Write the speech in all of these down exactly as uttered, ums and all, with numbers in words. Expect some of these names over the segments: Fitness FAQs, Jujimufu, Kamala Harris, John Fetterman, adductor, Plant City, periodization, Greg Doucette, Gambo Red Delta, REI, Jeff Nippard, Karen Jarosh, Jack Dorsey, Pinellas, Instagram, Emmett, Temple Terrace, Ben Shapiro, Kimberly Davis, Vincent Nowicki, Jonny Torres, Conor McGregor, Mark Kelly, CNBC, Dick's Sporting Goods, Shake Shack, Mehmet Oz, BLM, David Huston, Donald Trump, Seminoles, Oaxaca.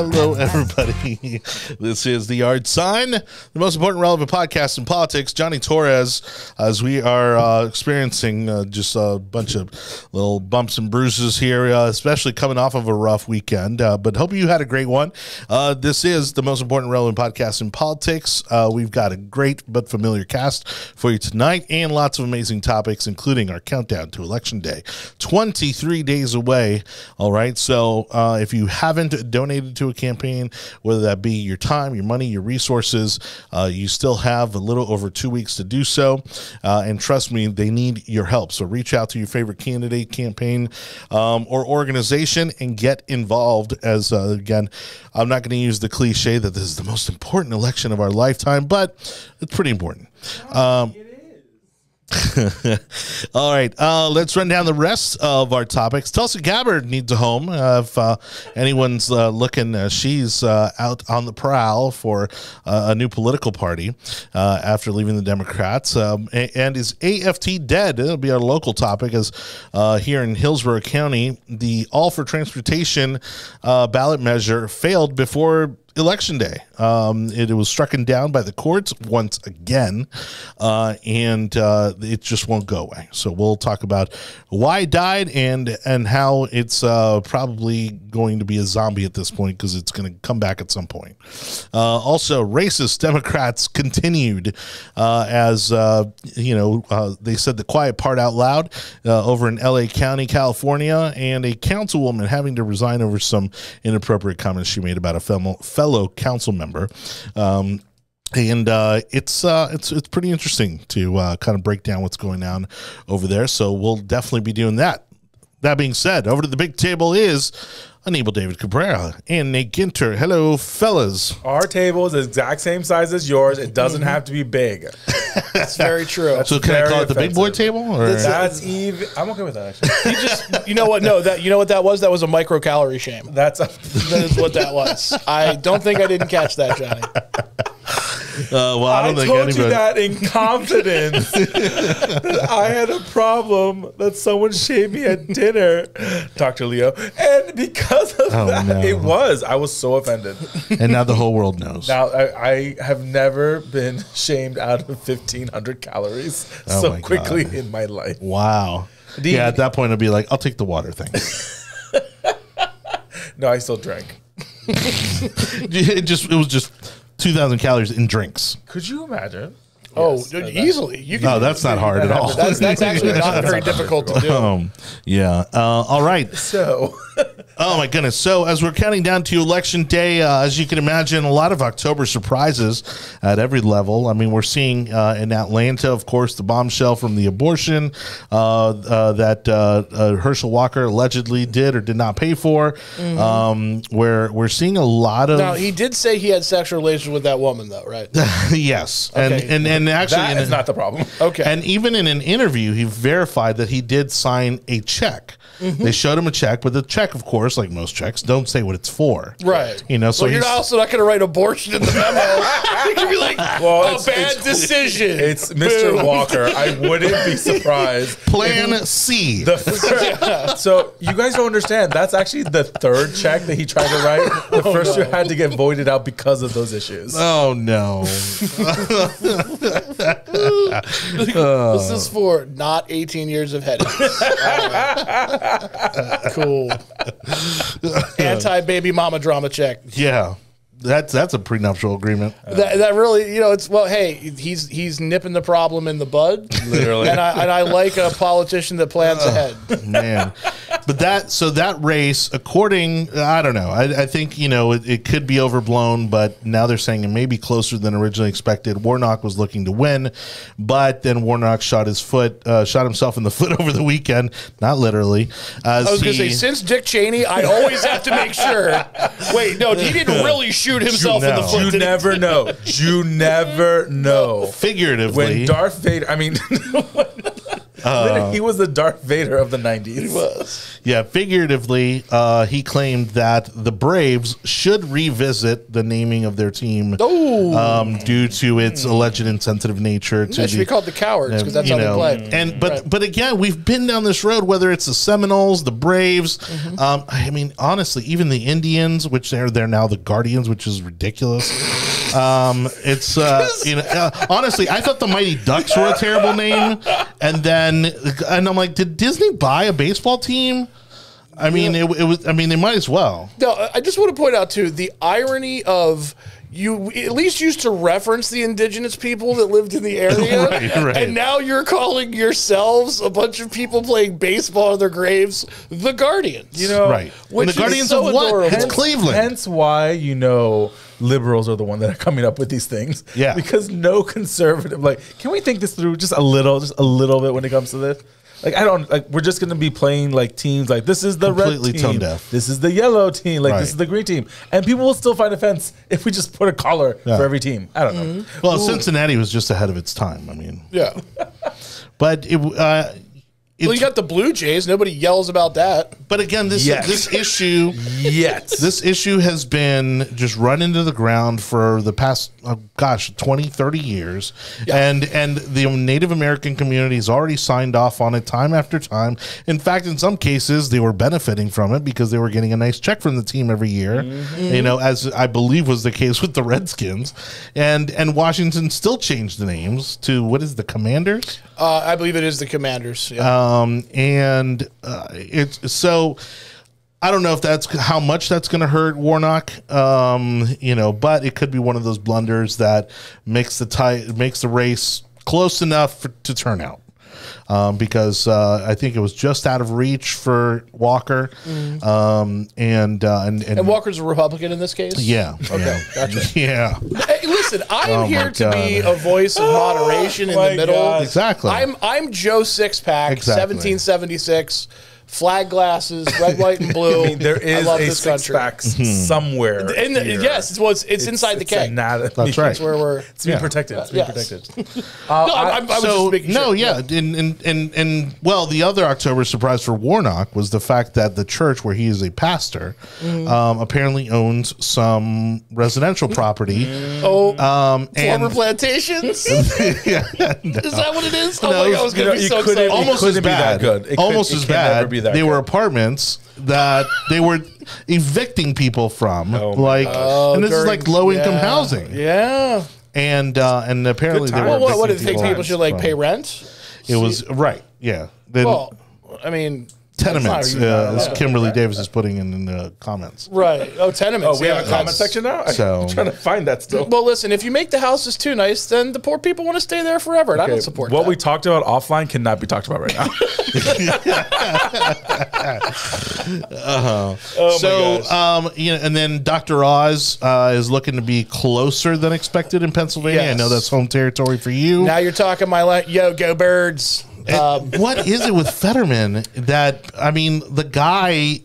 Hello, everybody. This is The Yard Sign, the most important relevant podcast in politics. Jonny Torres, as we are uh, experiencing uh, just a bunch of little bumps and bruises here, uh, especially coming off of a rough weekend, uh, but hope you had a great one. Uh, this is the most important relevant podcast in politics. Uh, we've got a great but familiar cast for you tonight and lots of amazing topics, including our countdown to Election Day, twenty-three days away. All right, so uh, if you haven't donated to to a campaign, whether that be your time, your money, your resources, uh, you still have a little over two weeks to do so, uh, and trust me, they need your help. So reach out to your favorite candidate, campaign, um, or organization and get involved. As uh, again, I'm not going to use the cliche that this is the most important election of our lifetime, but it's pretty important. Um, All right, uh, let's run down the rest of our topics. Tulsi Gabbard needs a home. Uh, if uh, anyone's uh, looking, uh, she's uh, out on the prowl for uh, a new political party uh, after leaving the Democrats. Um, and, and is A F T dead? It'll be our local topic, as uh, here in Hillsborough County, the All for Transportation uh, ballot measure failed before Election Day. Um, it, it was struck down by the courts once again, uh, and uh, it just won't go away. So we'll talk about why it died and and how it's uh, probably going to be a zombie at this point, because it's going to come back at some point. Uh, also, racist Democrats continued uh, as uh, you know uh, they said the quiet part out loud uh, over in L A County, California, and a councilwoman having to resign over some inappropriate comments she made about a fellow. fellow council member. Um, and uh, it's, uh, it's it's pretty interesting to uh, kind of break down what's going on over there. So we'll definitely be doing that. That being said, over to the big table is Anibal David Cabrera and Nate Ginter. Hello, fellas. Our table is the exact same size as yours. It doesn't have to be big. That's very true. That's so can I call offensive. It the big boy table? Or? That's, that's even. I'm okay with that. Actually, you just you know what? No, that you know what that was. That was a microcalorie shame. That's a, that is what that was. I don't think I didn't catch that, Johnny. Uh, well, I, don't I think told anybody. you that in confidence. I had a problem that someone shaved me at dinner, Doctor Leo, and because of oh, that, no. it was. I was so offended, and now the whole world knows. Now I, I have never been shamed out of fifteen hundred calories oh so quickly God. in my life. Wow. The, yeah, at that point, I'd be like, I'll take the water thing. No, I still drank. it just it was just. two thousand calories in drinks. Could you imagine? Oh, yes, easily. You can no, that's not hard that at all. That's, that's actually not very difficult to do. Um, yeah. Uh, all right. So. Oh, my goodness. So as we're counting down to Election Day, uh, as you can imagine, a lot of October surprises at every level. I mean, we're seeing uh, in Atlanta, of course, the bombshell from the abortion uh, uh, that uh, uh, Herschel Walker allegedly did or did not pay for, mm-hmm. um, where we're seeing a lot of... Now, he did say he had sexual relations with that woman, though, right? Yes. Okay. And, and, and actually... That is not the problem. Okay. And even in an interview, he verified that he did sign a check. Mm-hmm. They showed him a check, but the check, of course, like most checks, don't say what it's for. Right. You know, so well, you're also not going to write abortion in the memo. You can be like, well, a it's, bad it's, decision. It's Mister Boom. Walker. I wouldn't be surprised. Plan C. The first, so you guys don't understand. That's actually the third check that he tried to write. The oh, first no. two had to get voided out because of those issues. Oh, no. This is for not eighteen years of headaches. Cool. Anti-baby mama drama check. Yeah. That's that's a prenuptial agreement. That, that really, you know, it's well. Hey, he's he's nipping the problem in the bud, literally. And I and I like a politician that plans uh, ahead, man. But that so that race, according, I don't know. I, I think you know it, it could be overblown, but now they're saying it may be closer than originally expected. Warnock was looking to win, but then Warnock shot his foot, uh, shot himself in the foot over the weekend. Not literally. I was going to say, since Dick Cheney, I always have to make sure. Wait, no, he didn't really shoot. Himself you in the foot. You never know. You never know. Figuratively. When Darth Vader, I mean, Uh, he was the Darth Vader of the nineties. He was. Yeah, figuratively, uh, he claimed that the Braves should revisit the naming of their team oh. um, due to its alleged insensitive nature. To yeah, it should the, be called the Cowards because uh, that's how know, they play. And but right. but again, we've been down this road. Whether it's the Seminoles, the Braves, mm-hmm. um, I mean, honestly, even the Indians, which they're they're now the Guardians, which is ridiculous. Um, it's uh, you know, uh, honestly, I thought the Mighty Ducks were a terrible name, and then and I'm like, did Disney buy a baseball team? I mean, yeah. it, it was. I mean, they might as well. No, I just want to point out too the irony of. You at least used to reference the indigenous people that lived in the area, right, right. and now you're calling yourselves a bunch of people playing baseball in their graves the Guardians. You know, right? Which and the Guardians so of what? Hence, it's Cleveland. Hence why you know liberals are the one that are coming up with these things. Yeah, because no conservative like. Can we think this through just a little, just a little bit when it comes to this? Like I don't like we're just gonna be playing like teams like this is the completely red team, tone-deaf. This is the yellow team, like right. this is the green team, and people will still find offense if we just put a collar yeah. for every team. I don't mm-hmm. know. Well, ooh. Cincinnati was just ahead of its time. I mean, yeah, but it. Uh, It, well, you got the Blue Jays. Nobody yells about that. But again, this yes. this issue, yes, this issue has been just run into the ground for the past, oh gosh, twenty, thirty years, yeah. and and the Native American community has already signed off on it time after time. In fact, in some cases, they were benefiting from it because they were getting a nice check from the team every year. Mm-hmm. You know, as I believe was the case with the Redskins, and and Washington still changed the names to what is the Commanders? Uh, I believe it is the Commanders. Yeah. Um, Um, and uh, it's so I don't know if that's how much that's going to hurt Warnock, um, you know, but it could be one of those blunders that makes the tie makes the race close enough for, to turn out um, because uh, I think it was just out of reach for Walker. Mm. Um, and, uh, and, and and Walker's a Republican in this case. Yeah. Okay. Yeah. Gotcha. Yeah. Hey, listen, I'm oh here to be a voice of moderation oh in the middle. God. Exactly. I'm I'm Joe Sixpack, exactly. seventeen seventy-six, flag glasses, red, white, and blue. I mean, there is I love a this country mm-hmm. somewhere. In the, yes, it's, well, it's, it's, it's inside the keg. That's right. That's where we're. It's being yeah. protected. It's being yes. protected. Uh, no, I, I, I was so, just making no, sure. yeah, yeah. And, and and and well, the other October surprise for Warnock was the fact that the church where he is a pastor mm. um, apparently owns some residential property. Mm. Oh, um, and former plantations. yeah, no. Is that what it is? Oh no, my God, I was going to be so excited. Almost as bad. Almost as bad. They good. were apartments that they were evicting people from, oh like, oh, and this during, is like low income yeah, housing, yeah. And uh, and apparently, they were well, what, what do you think people should like from. pay rent? It was right, yeah. Then, well, I mean, tenements, uh, as Kimberly right. Davis is putting in, in the comments, right? Oh, tenements. Oh, we yeah, have a comment section now. So, I'm trying to find that still. Well, listen, if you make the houses too nice, then the poor people want to stay there forever, and okay. I don't support what that. we talked about offline cannot be talked about right now. uh-huh. oh so, um, you know, and then Doctor Oz uh, is looking to be closer than expected in Pennsylvania. Yes. I know that's home territory for you. Now you're talking my like, yo, go Birds. Um, what is it with Fetterman that I mean the guy?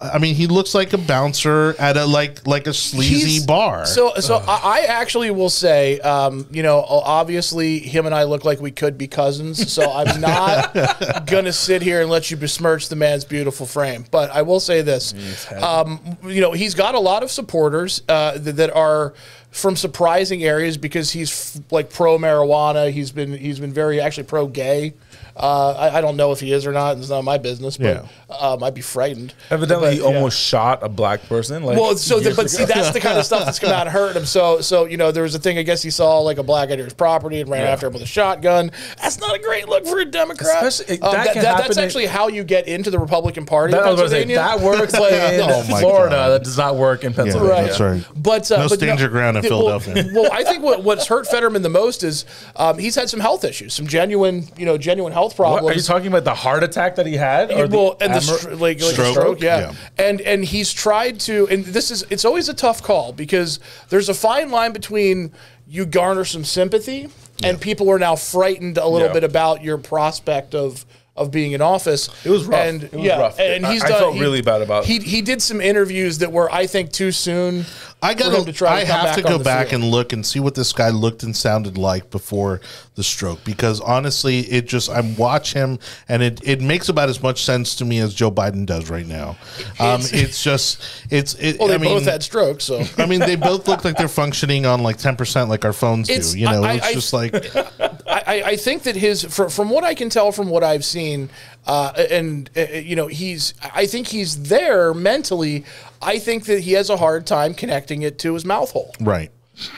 I mean, he looks like a bouncer at a like like a sleazy He's, bar. So, so Ugh. I actually will say, um, you know, obviously him and I look like we could be cousins. So I'm not gonna sit here and let you besmirch the man's beautiful frame. But I will say this, um, you know, he's got a lot of supporters uh, that, that are from surprising areas because he's f like pro marijuana. He's been he's been very actually pro gay. Uh, I, I don't know if he is or not. It's not my business, but yeah. um, I'd be frightened. Evidently, but, he almost yeah. shot a black person. Like well, so the, but ago. see, that's the kind of stuff that's come out and hurt him. So, so you know, there was a thing. I guess he saw like a black guy near his property and ran yeah. after him with a shotgun. That's not a great look for a Democrat. Especially, um, that that, that, that's actually in, how you get into the Republican Party. That, in Pennsylvania. That works like in oh Florida. God. That does not work in Pennsylvania. Yeah, that's right. But uh, no but, danger no, ground in Philadelphia. Well, well, I think what what's hurt Fetterman the most is um, he's had some health issues, some genuine, you know, genuine health. Problems. What, are you talking about the heart attack that he had? Or well, the and the stro like, like stroke, stroke yeah. yeah. And and he's tried to, and this is it's always a tough call because there's a fine line between you garner some sympathy yeah. and people are now frightened a little yeah. bit about your prospect of of being in office. It was rough. And, it was yeah, rough. And he's I, done, I felt he, really bad about it. He he did some interviews that were I think too soon. I got to try. I have to go back and look and see what this guy looked and sounded like before the stroke, because honestly, it just I'm watch him and it it makes about as much sense to me as Joe Biden does right now. Um, it's, it's just it's. It, well, they I mean, both had strokes, so I mean, they both look like they're functioning on like ten percent, like our phones it's, do. You know, I, it's I, just like I, I think that his from, from what I can tell from what I've seen. Uh, and, uh, you know, he's I think he's there mentally. I think that he has a hard time connecting it to his mouth hole. Right.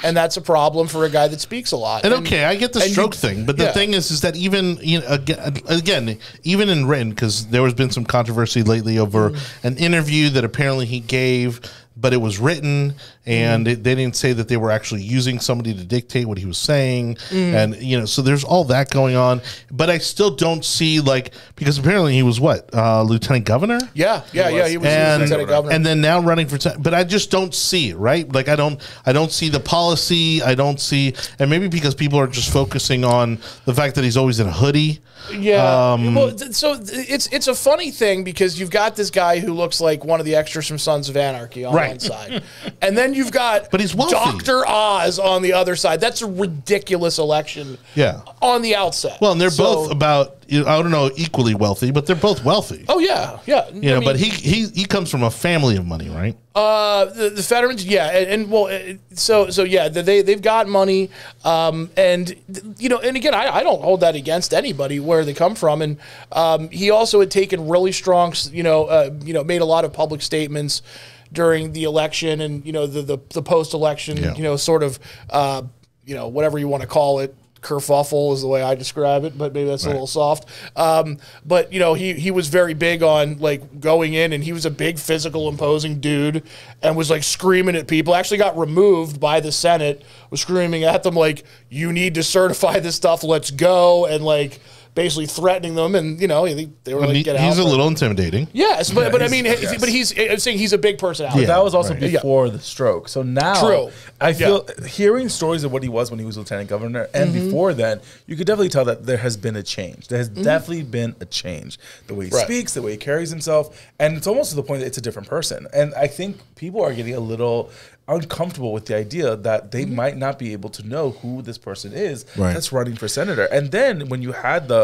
And that's a problem for a guy that speaks a lot. And, and okay, I get the stroke you, thing, but the yeah. thing is, is that even you know, again, again, even in written, because there has been some controversy lately over mm-hmm. an interview that apparently he gave, but it was written, and mm-hmm. it, they didn't say that they were actually using somebody to dictate what he was saying, mm-hmm. and you know, so there's all that going on. But I still don't see like because apparently he was what uh, lieutenant governor, yeah, yeah, he yeah, he was, and, he was lieutenant governor, and then now running for. But I just don't see it, right? Like I don't, I don't see the. Policy, I don't see, and maybe because people are just focusing on the fact that he's always in a hoodie. Yeah, um, well, so it's it's a funny thing because you've got this guy who looks like one of the extras from Sons of Anarchy on right. one side, and then you've got but he's wealthy. Doctor Oz on the other side. That's a ridiculous election. Yeah, on the outset. Well, and they're so, both about. I don't know, equally wealthy, but they're both wealthy. Oh yeah, yeah. You know, I mean, but he he he comes from a family of money, right? Uh, the, the Fettermans, yeah, and, and well, so so yeah, they they've got money, um, and you know, and again, I, I don't hold that against anybody where they come from, and um, he also had taken really strong, you know, uh, you know, made a lot of public statements during the election, and you know, the the, the post election, yeah. you know, sort of, uh, you know, whatever you want to call it. Kerfuffle is the way I describe it, but maybe that's right. a little soft. Um, but, you know, he, he was very big on, like, going in, and he was a big physical imposing dude and was, like, screaming at people. Actually got removed by the Senate, was screaming at them, like, you need to certify this stuff, let's go, and, like... basically threatening them, and you know they were like, "Get out." He's a little intimidating. Yes, but yeah, but I mean, yes. but he's I'm saying he's a big personality. Yeah, that was also right. before yeah. the stroke. So now, True. I feel yeah. hearing stories of what he was when he was lieutenant governor, and mm-hmm. before then, you could definitely tell that there has been a change. There has mm-hmm. definitely been a change. The way he right. speaks, the way he carries himself, and it's almost to the point that it's a different person. And I think people are getting a little uncomfortable with the idea that they mm-hmm. might not be able to know who this person is right. that's running for senator. And then when you had the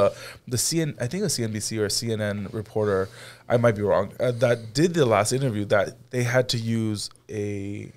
the C N, I think a C N B C or a C N N reporter, I might be wrong, uh, that did the last interview that they had to use a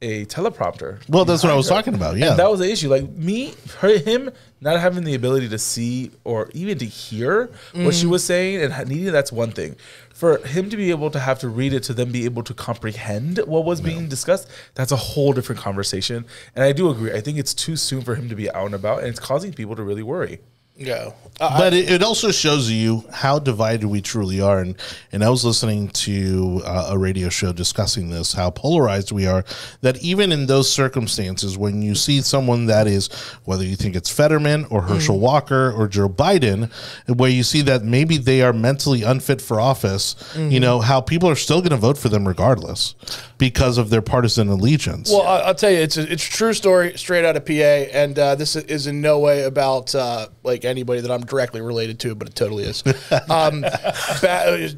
a teleprompter. Well, that's what I was her. talking about. Yeah, and that was the issue. Like me, her, him not having the ability to see or even to hear mm. what she was saying and needing that's one thing. For him to be able to have to read it to then be able to comprehend what was no. being discussed, that's a whole different conversation. And I do agree. I think it's too soon for him to be out and about, and it's causing people to really worry. Yeah. Uh, but I, it, it also shows you how divided we truly are. And, and I was listening to uh, a radio show discussing this, how polarized we are, that even in those circumstances, when you see someone that is, whether you think it's Fetterman or Herschel mm-hmm. Walker or Joe Biden, where you see that maybe they are mentally unfit for office, mm-hmm. you know, how people are still going to vote for them regardless because of their partisan allegiance. Well, I, I'll tell you, it's a, it's a true story straight out of P A. And uh, this is in no way about uh, like anybody that I'm directly related to, but it totally is. Um,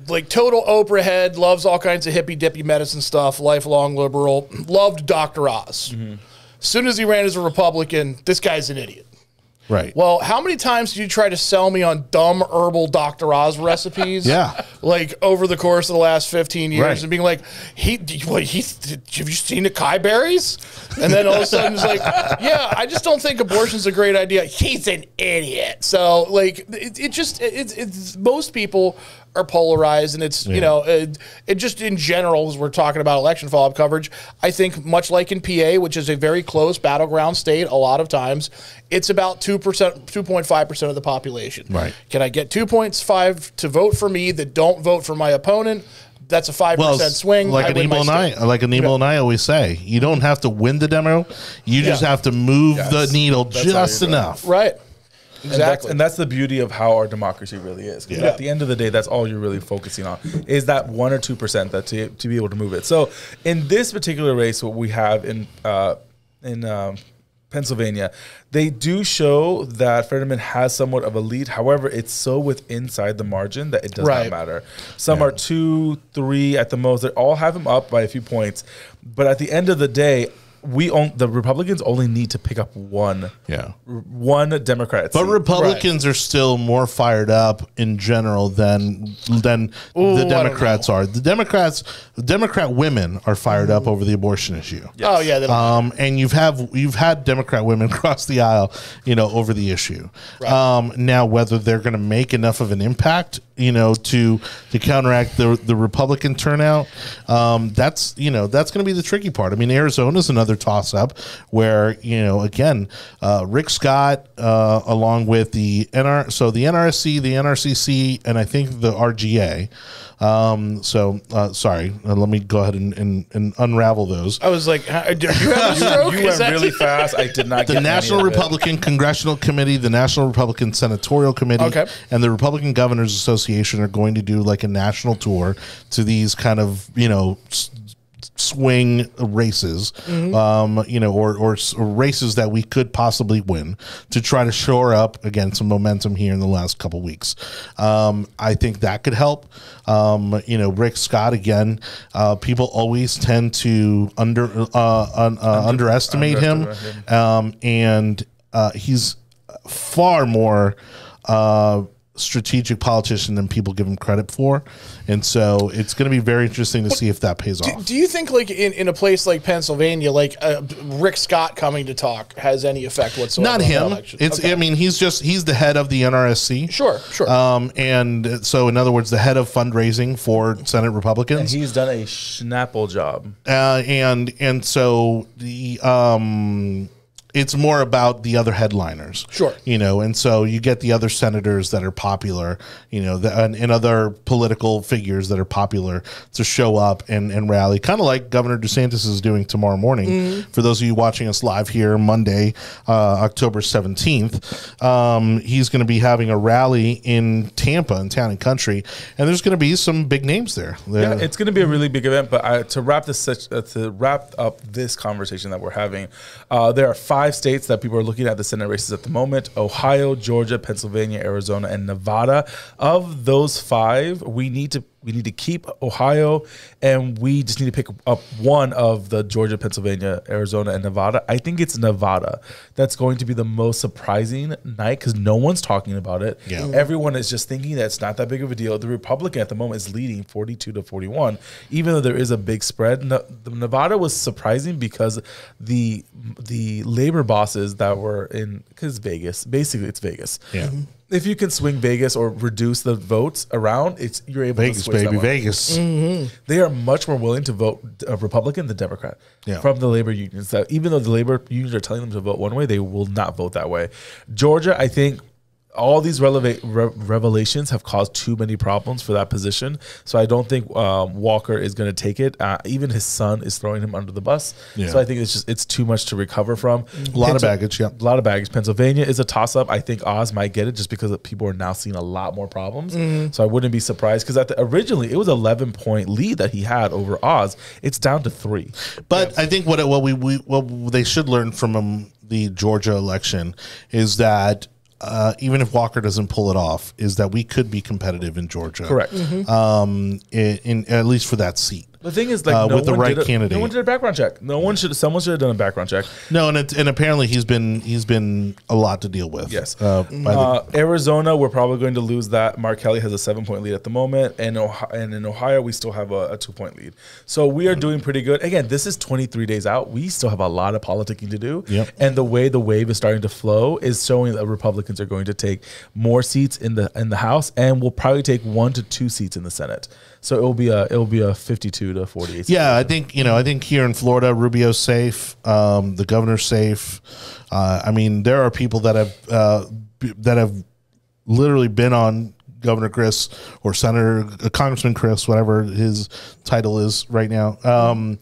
like total Oprah head, loves all kinds of hippy dippy medicine stuff, lifelong liberal, loved Doctor Oz. Mm-hmm. As soon as he ran as a Republican, this guy's an idiot. Right. Well, how many times did you try to sell me on dumb herbal Doctor Oz recipes? yeah. Like over the course of the last fifteen years, right. and being like, he, what, he, have you seen the Kai berries? And then all of a sudden it's like, yeah, I just don't think abortion's a great idea. He's an idiot. So like, it, it just, it, it's most people are polarized, and it's yeah. you know it, it just in general, as we're talking about election follow-up coverage, I think much like in P A, which is a very close battleground state, a lot of times it's about two percent, two point five percent of the population. Right? Can I get two point five to vote for me that don't vote for my opponent? That's a five percent well, swing. Like Anibal and I, like Anibal yeah. and I always say, you don't have to win the demo, you yeah. just have to move yes. the needle that's just enough. Right. Exactly. And that's, and that's the beauty of how our democracy really is. Yeah. At the end of the day, that's all you're really focusing on is that one or two percent that to, to be able to move it. So in this particular race, what we have in uh, in um, Pennsylvania. They do show that Fetterman has somewhat of a lead. However, it's so with inside the margin that it does right. not matter. Some yeah. are two, three at the most. They all have him up by a few points. But at the end of the day, we own, the Republicans only need to pick up one, yeah, one Democrat. But Republicans right. are still more fired up in general than than Ooh, the Democrats are. The Democrats, Democrat women are fired up over the abortion issue. Yes. Oh yeah, they don't um, and you've have you've had Democrat women cross the aisle, you know, over the issue. Right. Um, now whether they're going to make enough of an impact, you know, to to counteract the the Republican turnout, um, that's you know that's going to be the tricky part. I mean, Arizona's another toss-up where, you know, again, uh, Rick Scott, uh, along with the N R, so the N R S C, the N R C C, and I think the R G A. Um, so, uh, sorry, uh, let me go ahead and, and, and unravel those. I was like, do you have a stroke? You, you went really fast. I did not get the National Republican Congressional Committee, the National Republican Senatorial Committee, okay. and the Republican Governors Association are going to do like a national tour to these kind of, you know, swing races, mm-hmm. um, you know, or, or races that we could possibly win to try to shore up, again, some momentum here in the last couple weeks. Um, I think that could help. Um, you know, Rick Scott, again, uh, people always tend to under, uh, un, uh, under underestimate, underestimate him. him. Um, and uh, he's far more... Uh, strategic politician than people give him credit for, and so it's going to be very interesting to but see if that pays do, off. Do you think, like in, in a place like Pennsylvania, like uh, Rick Scott coming to talk has any effect whatsoever? Not him. It's okay. I mean, he's just he's the head of the N R S C. Sure, sure. Um, and so, in other words, the head of fundraising for Senate Republicans. And he's done a schnapple job. Uh, and and so the um. It's more about the other headliners, sure. You know, and so you get the other senators that are popular, you know, the, and, and other political figures that are popular to show up and, and rally, kind of like Governor DeSantis is doing tomorrow morning. Mm-hmm. For those of you watching us live here, Monday, uh, October seventeenth, um, he's going to be having a rally in Tampa, in Town and Country, and there's going to be some big names there. Yeah, it's going to be a really big event. But I, to wrap this, uh, to wrap up this conversation that we're having, uh, there are five. Five states that people are looking at the Senate races at the moment: Ohio, Georgia, Pennsylvania, Arizona, and Nevada. Of those five, we need to we need to keep Ohio, and we just need to pick up one of the Georgia, Pennsylvania, Arizona, and Nevada. I think it's Nevada that's going to be the most surprising night because no one's talking about it. Yeah. Everyone is just thinking that it's not that big of a deal. The Republican at the moment is leading forty-two to forty-one, even though there is a big spread. Nevada was surprising because the the labor bosses that were in, because Vegas, basically it's Vegas. Yeah. If you can swing Vegas or reduce the votes around, it's you're able Vegas, to switch baby, Vegas. Mm-hmm. They are much more willing to vote a Republican than Democrat yeah. from the labor unions. That even though the labor unions are telling them to vote one way, they will not vote that way. Georgia, I think. All these releva- re- revelations have caused too many problems for that position. So I don't think um, Walker is going to take it. Uh, even his son is throwing him under the bus. Yeah. So I think it's just it's too much to recover from. A lot Pens- of baggage, yeah. A lot of baggage. Pennsylvania is a toss-up. I think Oz might get it just because people are now seeing a lot more problems. Mm-hmm. So I wouldn't be surprised because originally it was an eleven-point lead that he had over Oz. It's down to three. But yeah. I think what what we, we what they should learn from um, the Georgia election is that Uh, even if Walker doesn't pull it off, is that we could be competitive in Georgia. Correct. Mm-hmm. um, in, in, at least for that seat. The thing is, like, uh, no with the right a, candidate, no one did a background check. No one should. Someone should have done a background check. No, and it, and apparently he's been he's been a lot to deal with. Yes, uh, by uh, the, Arizona, we're probably going to lose that. Mark Kelly has a seven point lead at the moment, and Ohio, and in Ohio, we still have a, a two point lead. So we are doing pretty good. Again, this is twenty three days out. We still have a lot of politicking to do. Yep. And the way the wave is starting to flow is showing that Republicans are going to take more seats in the in the House, and will probably take one to two seats in the Senate. So it will be a it will be a fifty two. to forty-eight. Yeah, I think, you know, I think here in Florida, Rubio's safe, um, the governor's safe. Uh, I mean, there are people that have uh, b- that have literally been on Governor Chris or Senator uh, Congressman Chris, whatever his title is right now. Um,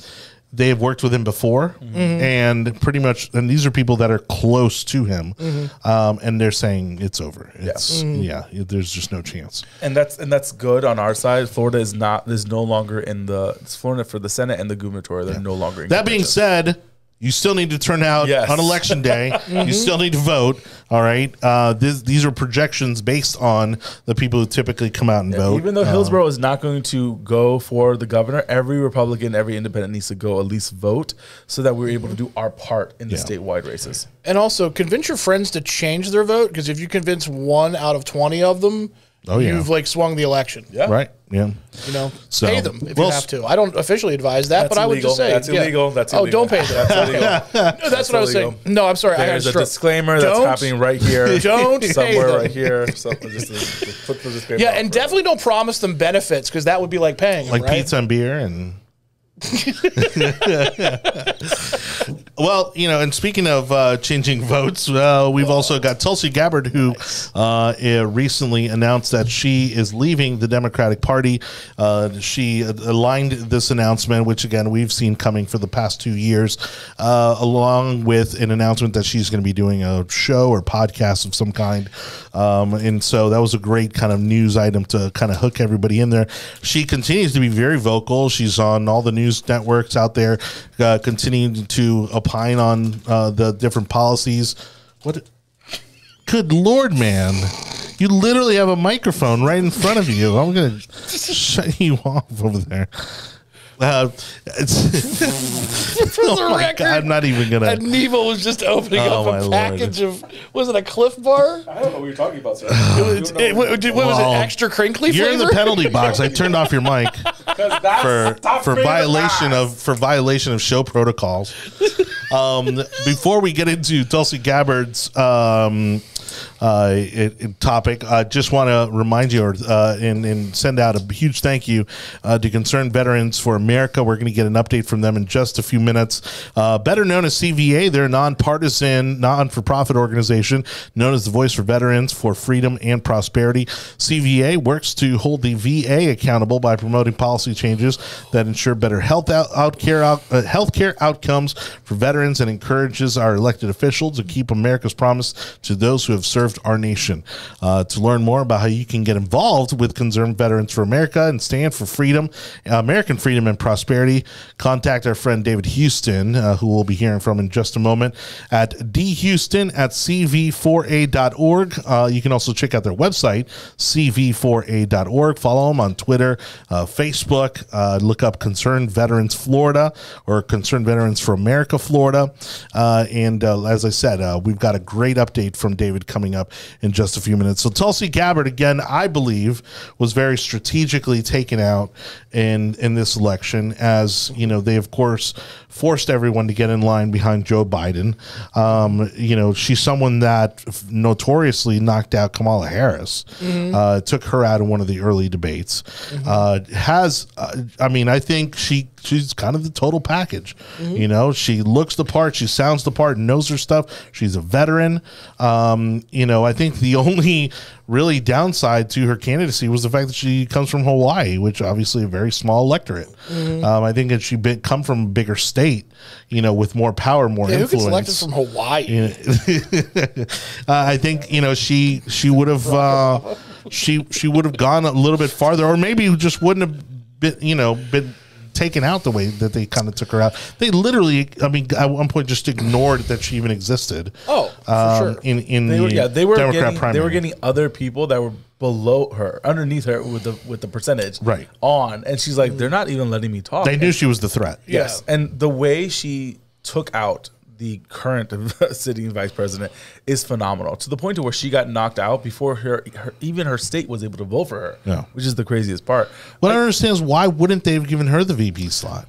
they have worked with him before, mm-hmm. and pretty much, and these are people that are close to him, mm-hmm. um, and they're saying it's over. It's yeah. Mm-hmm. yeah, there's just no chance. And that's and that's good on our side. Florida is not is no longer in the it's Florida for the Senate and the gubernatorial. They're yeah. no longer in. That being said, You still need to turn out yes. on election day. mm-hmm. You still need to vote. All right. Uh, this, these are projections based on the people who typically come out and yeah, vote. Even though Hillsborough um, is not going to go for the governor, every Republican, every independent needs to go at least vote so that we're able to do our part in the yeah. statewide races. And also convince your friends to change their vote, because if you convince one out of twenty of them, oh, yeah. you've like swung the election. Yeah. Right. Yeah. You know, so, pay them if well, you have to. I don't officially advise that, but illegal. I would just say. That's illegal. Yeah. That's illegal. Oh, don't pay them. That's illegal. That's, no, that's what illegal. I was saying. No, I'm sorry. There's I a disclaimer don't, that's happening right here. Don't Somewhere right here. So just, just put this paper yeah, and right. definitely don't promise them benefits, because that would be like paying Like them, right? pizza and beer and... Well, you know, and speaking of uh, changing votes, uh, we've also got Tulsi Gabbard, who uh, recently announced that she is leaving the Democratic Party. Uh, she aligned this announcement, which, again, we've seen coming for the past two years, uh, along with an announcement that she's going to be doing a show or podcast of some kind. Um, and so that was a great kind of news item to kind of hook everybody in there. She continues to be very vocal. She's on all the news networks out there, uh, continuing to opine on uh, the different policies. What? Good Lord, man. You literally have a microphone right in front of you. I'm going to shut you off over there. Uh, it's, For oh the my record, God, I'm not even gonna. Anibal was just opening oh up a package Lord. of was it a Cliff Bar? I don't know what you're talking about. Sir. It, it, it, what it, was it? Extra crinkly. You're flavor? in the penalty box. I turned off your mic for for violation of for violation of show protocols. Um, before we get into Tulsi Gabbard's um, uh, it, it topic, I just want to remind you, uh, and, and send out a huge thank you uh, to Concerned Veterans for America. We're going to get an update from them in just a few minutes. Uh, better known as C V A, they're a nonpartisan, non-for-profit organization known as the Voice for Veterans for Freedom and Prosperity. C V A works to hold the V A accountable by promoting policy changes that ensure better health out, out care out, uh, healthcare outcomes for veterans, and encourages our elected officials to keep America's promise to those who have served our nation. Uh, to learn more about how you can get involved with Concerned Veterans for America and stand for freedom, uh, American freedom and prosperity, contact our friend David Huston, uh, who we'll be hearing from in just a moment, at d huston at c v four a dot org. Uh, you can also check out their website, c v four a dot org. Follow them on Twitter, uh, Facebook. Uh, look up Concerned Veterans Florida or Concerned Veterans for America Florida. Uh, and uh, as I said, uh, we've got a great update from David coming up in just a few minutes. So Tulsi Gabbard, again, I believe, was very strategically taken out in, in this election, as you know, they of course forced everyone to get in line behind Joe Biden. Um, you know, she's someone that notoriously knocked out Kamala Harris, mm-hmm. uh, took her out in one of the early debates. Mm-hmm. Uh, has uh, I mean, I think she she's kind of the total package. Mm-hmm. You know, she looks the part, she sounds the part, knows her stuff. She's a veteran. Um, you know, I think the only really downside to her candidacy was the fact that she comes from Hawaii, which obviously a very small electorate. Mm-hmm. um, I think that she been, come from a bigger state, you know, with more power, more yeah, influence. Who gets elected from Hawaii? You know, uh, I think, you know, she she would have uh, she she would have gone a little bit farther, or maybe just wouldn't have been, you know, been taken out the way that they kind of took her out. They literally, I mean, at one point just ignored that she even existed. Oh, for um, sure. In, in they were, the yeah, they were Democrat getting, primary. They were getting other people that were below her, underneath her with the with the percentage right. on. And she's like, they're not even letting me talk. They knew and, she was the threat. Yes. Yeah. And the way she took out the current sitting vice president is phenomenal, to the point to where she got knocked out before her, her even her state was able to vote for her, yeah. which is the craziest part. What like, I don't understand is why wouldn't they have given her the V P slot?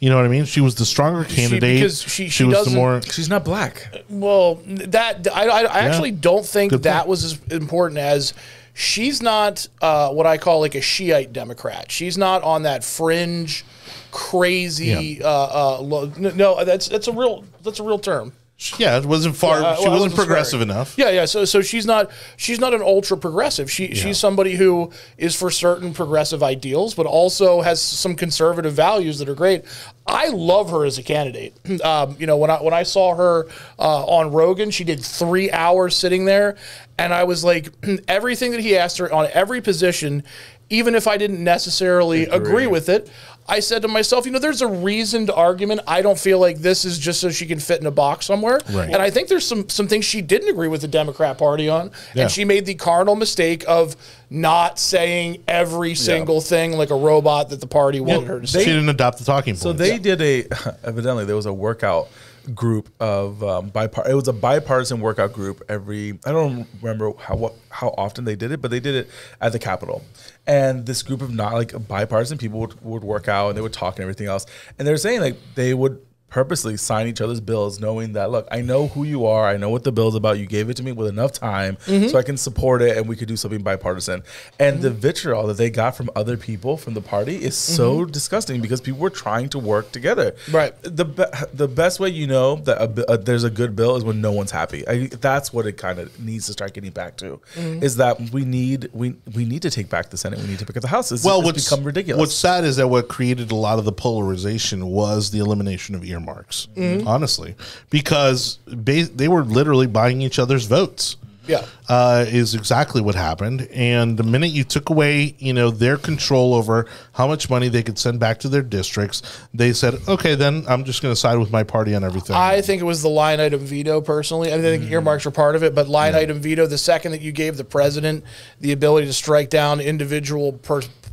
You know what I mean? She was the stronger candidate. She, because she, she, she was the more. She's not black. Well, that I, I, I yeah. actually don't think Good that point. was as important as. She's not uh, what I call like a Shiite Democrat. She's not on that fringe, crazy. Yeah. Uh, uh, lo no, that's that's a real that's a real term. Yeah, it wasn't far. Yeah, she well, wasn't progressive swearing. enough. Yeah, yeah. So, so she's not she's not an ultra progressive. She yeah. she's somebody who is for certain progressive ideals, but also has some conservative values that are great. I love her as a candidate. Um, you know, when I when I saw her uh, on Rogan, she did three hours sitting there, and I was like, everything that he asked her on every position, even if I didn't necessarily agree, agree with it, I said to myself, you know, there's a reasoned argument. I don't feel like this is just so she can fit in a box somewhere. Right. And I think there's some some things she didn't agree with the Democrat Party on. Yeah. And she made the cardinal mistake of not saying every single yeah. thing like a robot that the party wanted yeah, her to say. She didn't adopt the talking point. So they yeah. did a, evidently there was a workout group of um, bipart. It was a bipartisan workout group. Every I don't remember how what, how often they did it, but they did it at the Capitol. And this group of not like bipartisan people would, would work out and they would talk and everything else. And they're saying like they would purposely sign each other's bills, knowing that look, I know who you are, I know what the bill's about. You gave it to me with enough time, mm-hmm. so I can support it, and we could do something bipartisan. And mm-hmm. the vitriol that they got from other people from the party is so mm-hmm. disgusting because people were trying to work together. Right. The be the best way you know that a, a, there's a good bill is when no one's happy. I, that's what it kind of needs to start getting back to. Mm-hmm. Is that we need we we need to take back the Senate. We need to pick up the House. It's, well, it's what's become ridiculous. What's sad is that what created a lot of the polarization was the elimination of earmarks. Marks, mm-hmm. honestly, because they were literally buying each other's votes. Yeah, uh, is exactly what happened. And the minute you took away, you know, their control over how much money they could send back to their districts, they said, "Okay, then I'm just going to side with my party on everything." I think it was the line item veto. Personally, I, mean, I think mm-hmm. earmarks were part of it, but line yeah. item veto. The second that you gave the president the ability to strike down individual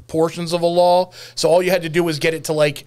portions of a law, so all you had to do was get it to like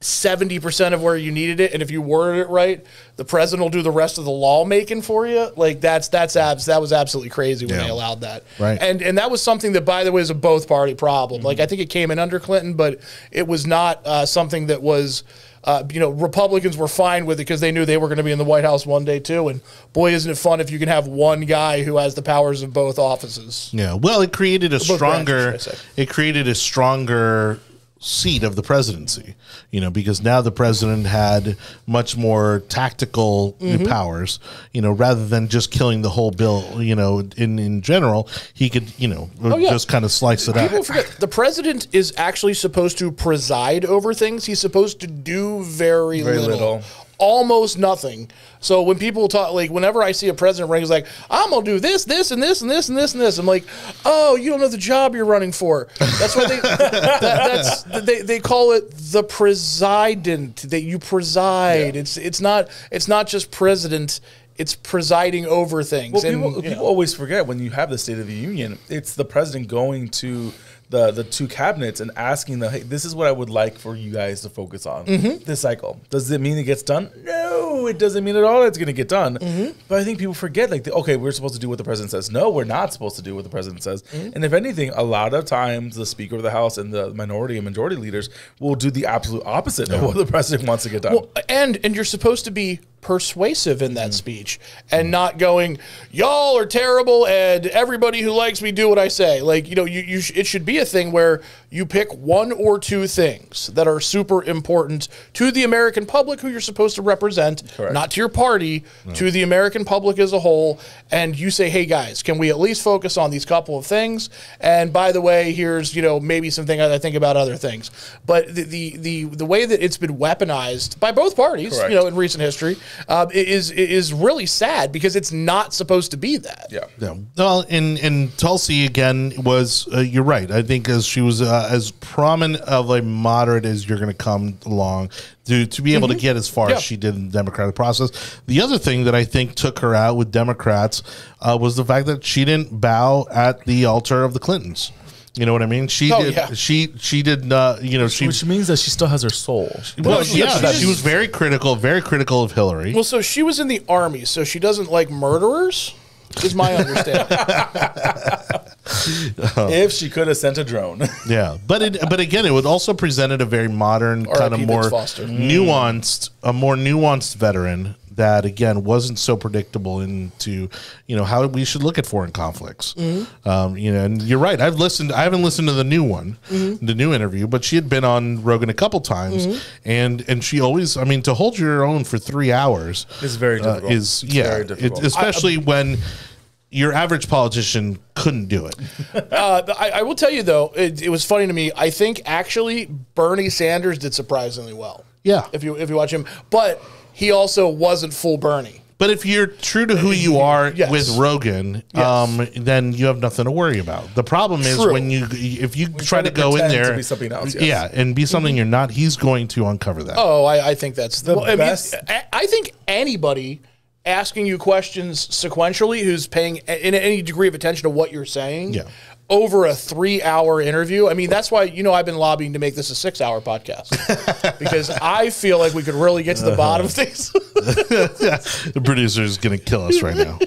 seventy percent of where you needed it, and if you worded it right, the president will do the rest of the law making for you. Like that's that's abs that was absolutely crazy when yeah. they allowed that. Right. And and that was something that, by the way, is a both party problem. Mm-hmm. Like I think it came in under Clinton, but it was not uh, something that was. Uh, you know, Republicans were fine with it because they knew they were going to be in the White House one day too. And boy, isn't it fun if you can have one guy who has the powers of both offices? Yeah. Well, it created a both stronger. Branches, it created a stronger. seat of the presidency, you know, because now the president had much more tactical mm-hmm. powers, you know, rather than just killing the whole bill, you know, in, in general, he could, you know, oh, yeah. just kind of slice it out. People forget, the president is actually supposed to preside over things. He's supposed to do very, very little. little. Almost nothing. So when people talk, like whenever I see a president running, he's like, I'm gonna do this, this, and this, and this, and this, and this. I'm like, oh, you don't know the job you're running for. That's what they that, that's they, they call it the president, that you preside. Yeah. It's it's not it's not just president. It's presiding over things. Well, and, people, people always forget when you have the State of the Union, it's the president going to the the two cabinets and asking them, hey, this is what I would like for you guys to focus on mm-hmm. this cycle. Does it mean it gets done? No, it doesn't mean at all it's going to get done. Mm-hmm. But I think people forget, like, okay, we're supposed to do what the president says. No, we're not supposed to do what the president says. Mm-hmm. And if anything, a lot of times the Speaker of the House and the minority and majority leaders will do the absolute opposite yeah. of what the president wants to get done. Well, and and you're supposed to be persuasive in that mm-hmm. speech and not going, y'all are terrible and everybody who likes me do what I say. Like, you know, you, you sh it should be a thing where you pick one or two things that are super important to the American public who you're supposed to represent, correct. Not to your party, no. to the American public as a whole. And you say, hey guys, can we at least focus on these couple of things? And by the way, here's, you know, maybe something I think about other things, but the, the, the, the way that it's been weaponized by both parties, correct. You know, in recent history, Uh, it is it is really sad because it's not supposed to be that. Yeah. yeah. Well, and and Tulsi again was uh, you're right. I think as she was uh, as prominent of a moderate as you're going to come along to to be able mm-hmm. to get as far yeah. as she did in the Democratic process. The other thing that I think took her out with Democrats uh, was the fact that she didn't bow at the altar of the Clintons. You know what I mean? She oh, did. Yeah. She she did not. You know, she which means that she still has her soul. Well, she, yeah, she, she was very critical, very critical of Hillary. Well, so she was in the army, so she doesn't like murderers. Is my understanding. um, if she could have sent a drone, yeah, but it, but again, it would also presented a very modern kind of more nuanced, a more nuanced veteran. That again wasn't so predictable into, you know, how we should look at foreign conflicts. Mm-hmm. um, you know, and you're right. I've listened. I haven't listened to the new one, mm-hmm. the new interview, but she had been on Rogan a couple times, mm-hmm. and and she always. I mean, to hold your own for three hours is very difficult. Uh, is yeah, very difficult. It, especially I, I, when your average politician couldn't do it. uh, I, I will tell you though, it, it was funny to me. I think actually Bernie Sanders did surprisingly well. Yeah, if you if you watch him, but. He also wasn't full Bernie. But if you're true to who you are yes. with Rogan, yes. um, then you have nothing to worry about. The problem is true. when you if you try, try to, to go in there, to be something else, yes. yeah, and be something you're not. He's going to uncover that. Oh, I, I think that's the well, best. I, mean, I think anybody asking you questions sequentially who's paying in any degree of attention to what you're saying, yeah. over a three hour interview. I mean, that's why, you know, I've been lobbying to make this a six hour podcast because I feel like we could really get to the uh-huh. bottom of things. The producer is going to kill us right now.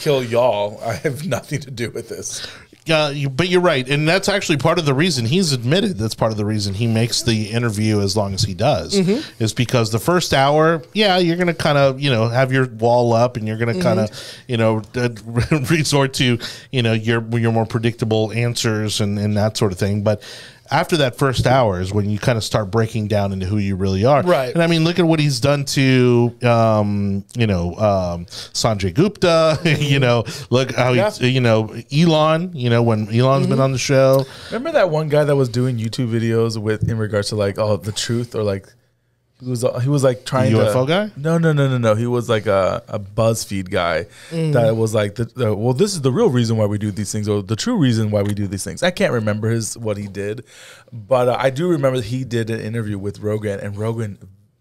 Kill y'all. I have nothing to do with this. Uh, you, but you're right. And that's actually part of the reason he's admitted that's part of the reason he makes the interview as long as he does mm-hmm. is because the first hour, yeah, you're going to kind of, you know, have your wall up and you're going to kind of, mm-hmm. you know, uh, resort to, you know, your, your more predictable answers and, and that sort of thing. But after that first hour is when you kind of start breaking down into who you really are. Right. And I mean, look at what he's done to, um, you know, um, Sanjay Gupta, mm-hmm. you know, look how, yeah. he, you know, Elon, you know, when Elon's mm-hmm. been on the show. Remember that one guy that was doing YouTube videos with, in regards to like, oh, the truth or like, he was, he was like trying the U F O to, guy? No, no, no, no, no. He was like a, a BuzzFeed guy mm. that was like, the, the, well, this is the real reason why we do these things or the true reason why we do these things. I can't remember his what he did, but uh, I do remember he did an interview with Rogan and Rogan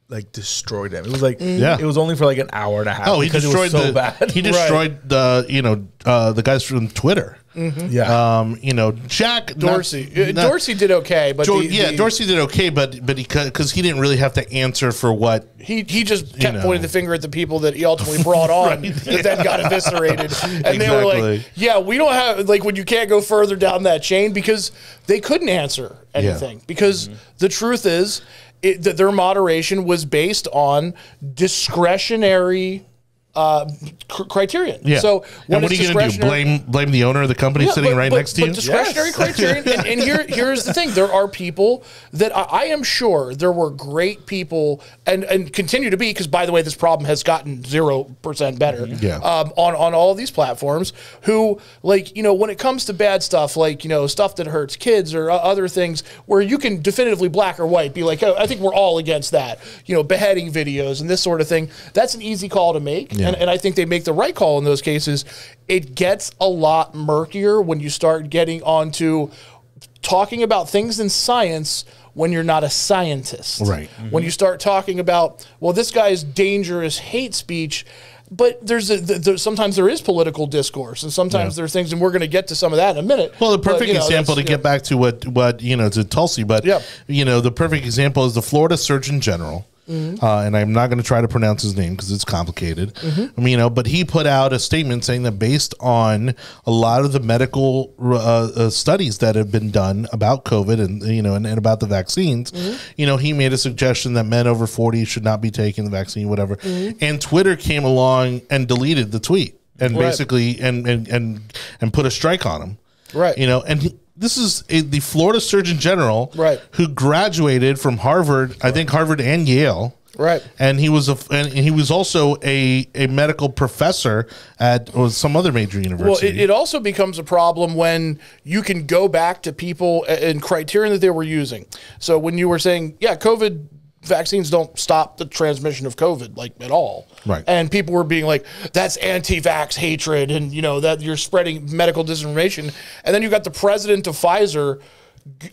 like destroyed him. It was like, mm. yeah. it was only for like an hour and a half. Oh, he destroyed it was so the, bad. He destroyed right. the, you know, uh, the guys from Twitter. Mm-hmm. Yeah, um, you know Jack Dorsey. Not, not, Dorsey did okay, but Dor the, yeah, the, Dorsey did okay, but but he because he didn't really have to answer for what he he just kept know. pointing the finger at the people that he ultimately brought on right. that then got eviscerated, and exactly. they were like, yeah, we don't have like when you can't go further down that chain because they couldn't answer anything yeah. because mm-hmm. the truth is it, that their moderation was based on discretionary. Uh, cr criterion. Yeah. So when and what are you going to do? Blame blame the owner of the company yeah, sitting but, right but, next but to you? Discretionary yes. criterion. And, and here here's the thing: there are people that I, I am sure there were great people and and continue to be because by the way, this problem has gotten zero percent better. Yeah. Um, on on all these platforms, who like you know when it comes to bad stuff like you know stuff that hurts kids or uh, other things where you can definitively black or white be like, oh, I think we're all against that. You know, beheading videos and this sort of thing. That's an easy call to make. Yeah. And, and I think they make the right call in those cases. It gets a lot murkier when you start getting onto talking about things in science when you're not a scientist. Right. Mm-hmm. When you start talking about, well, this guy's dangerous hate speech, but there's a, there, sometimes there is political discourse, and sometimes yeah. there are things, and we're going to get to some of that in a minute. Well, the perfect but, you know, example to yeah. get back to what, what you know, to Tulsi, but yeah. you know, the perfect example is the Florida Surgeon General. Mm-hmm. uh, and I'm not going to try to pronounce his name because it's complicated. Mm-hmm. I mean, you know, but he put out a statement saying that based on a lot of the medical uh, uh, studies that have been done about COVID and, you know, and, and about the vaccines, mm-hmm. you know, he made a suggestion that men over forty should not be taking the vaccine, whatever. Mm-hmm. And Twitter came along and deleted the tweet and right. basically and, and, and, and put a strike on him. Right. You know, and he, this is a, the Florida Surgeon General right. who graduated from Harvard, I think Harvard and Yale. Right. And he was a, and he was also a, a medical professor at or some other major university. Well, it, it also becomes a problem when you can go back to people and criterion that they were using. So when you were saying, yeah, COVID vaccines don't stop the transmission of COVID like at all. Right. And people were being like, that's anti-vax hatred. And you know, that you're spreading medical disinformation. And then you got the president of Pfizer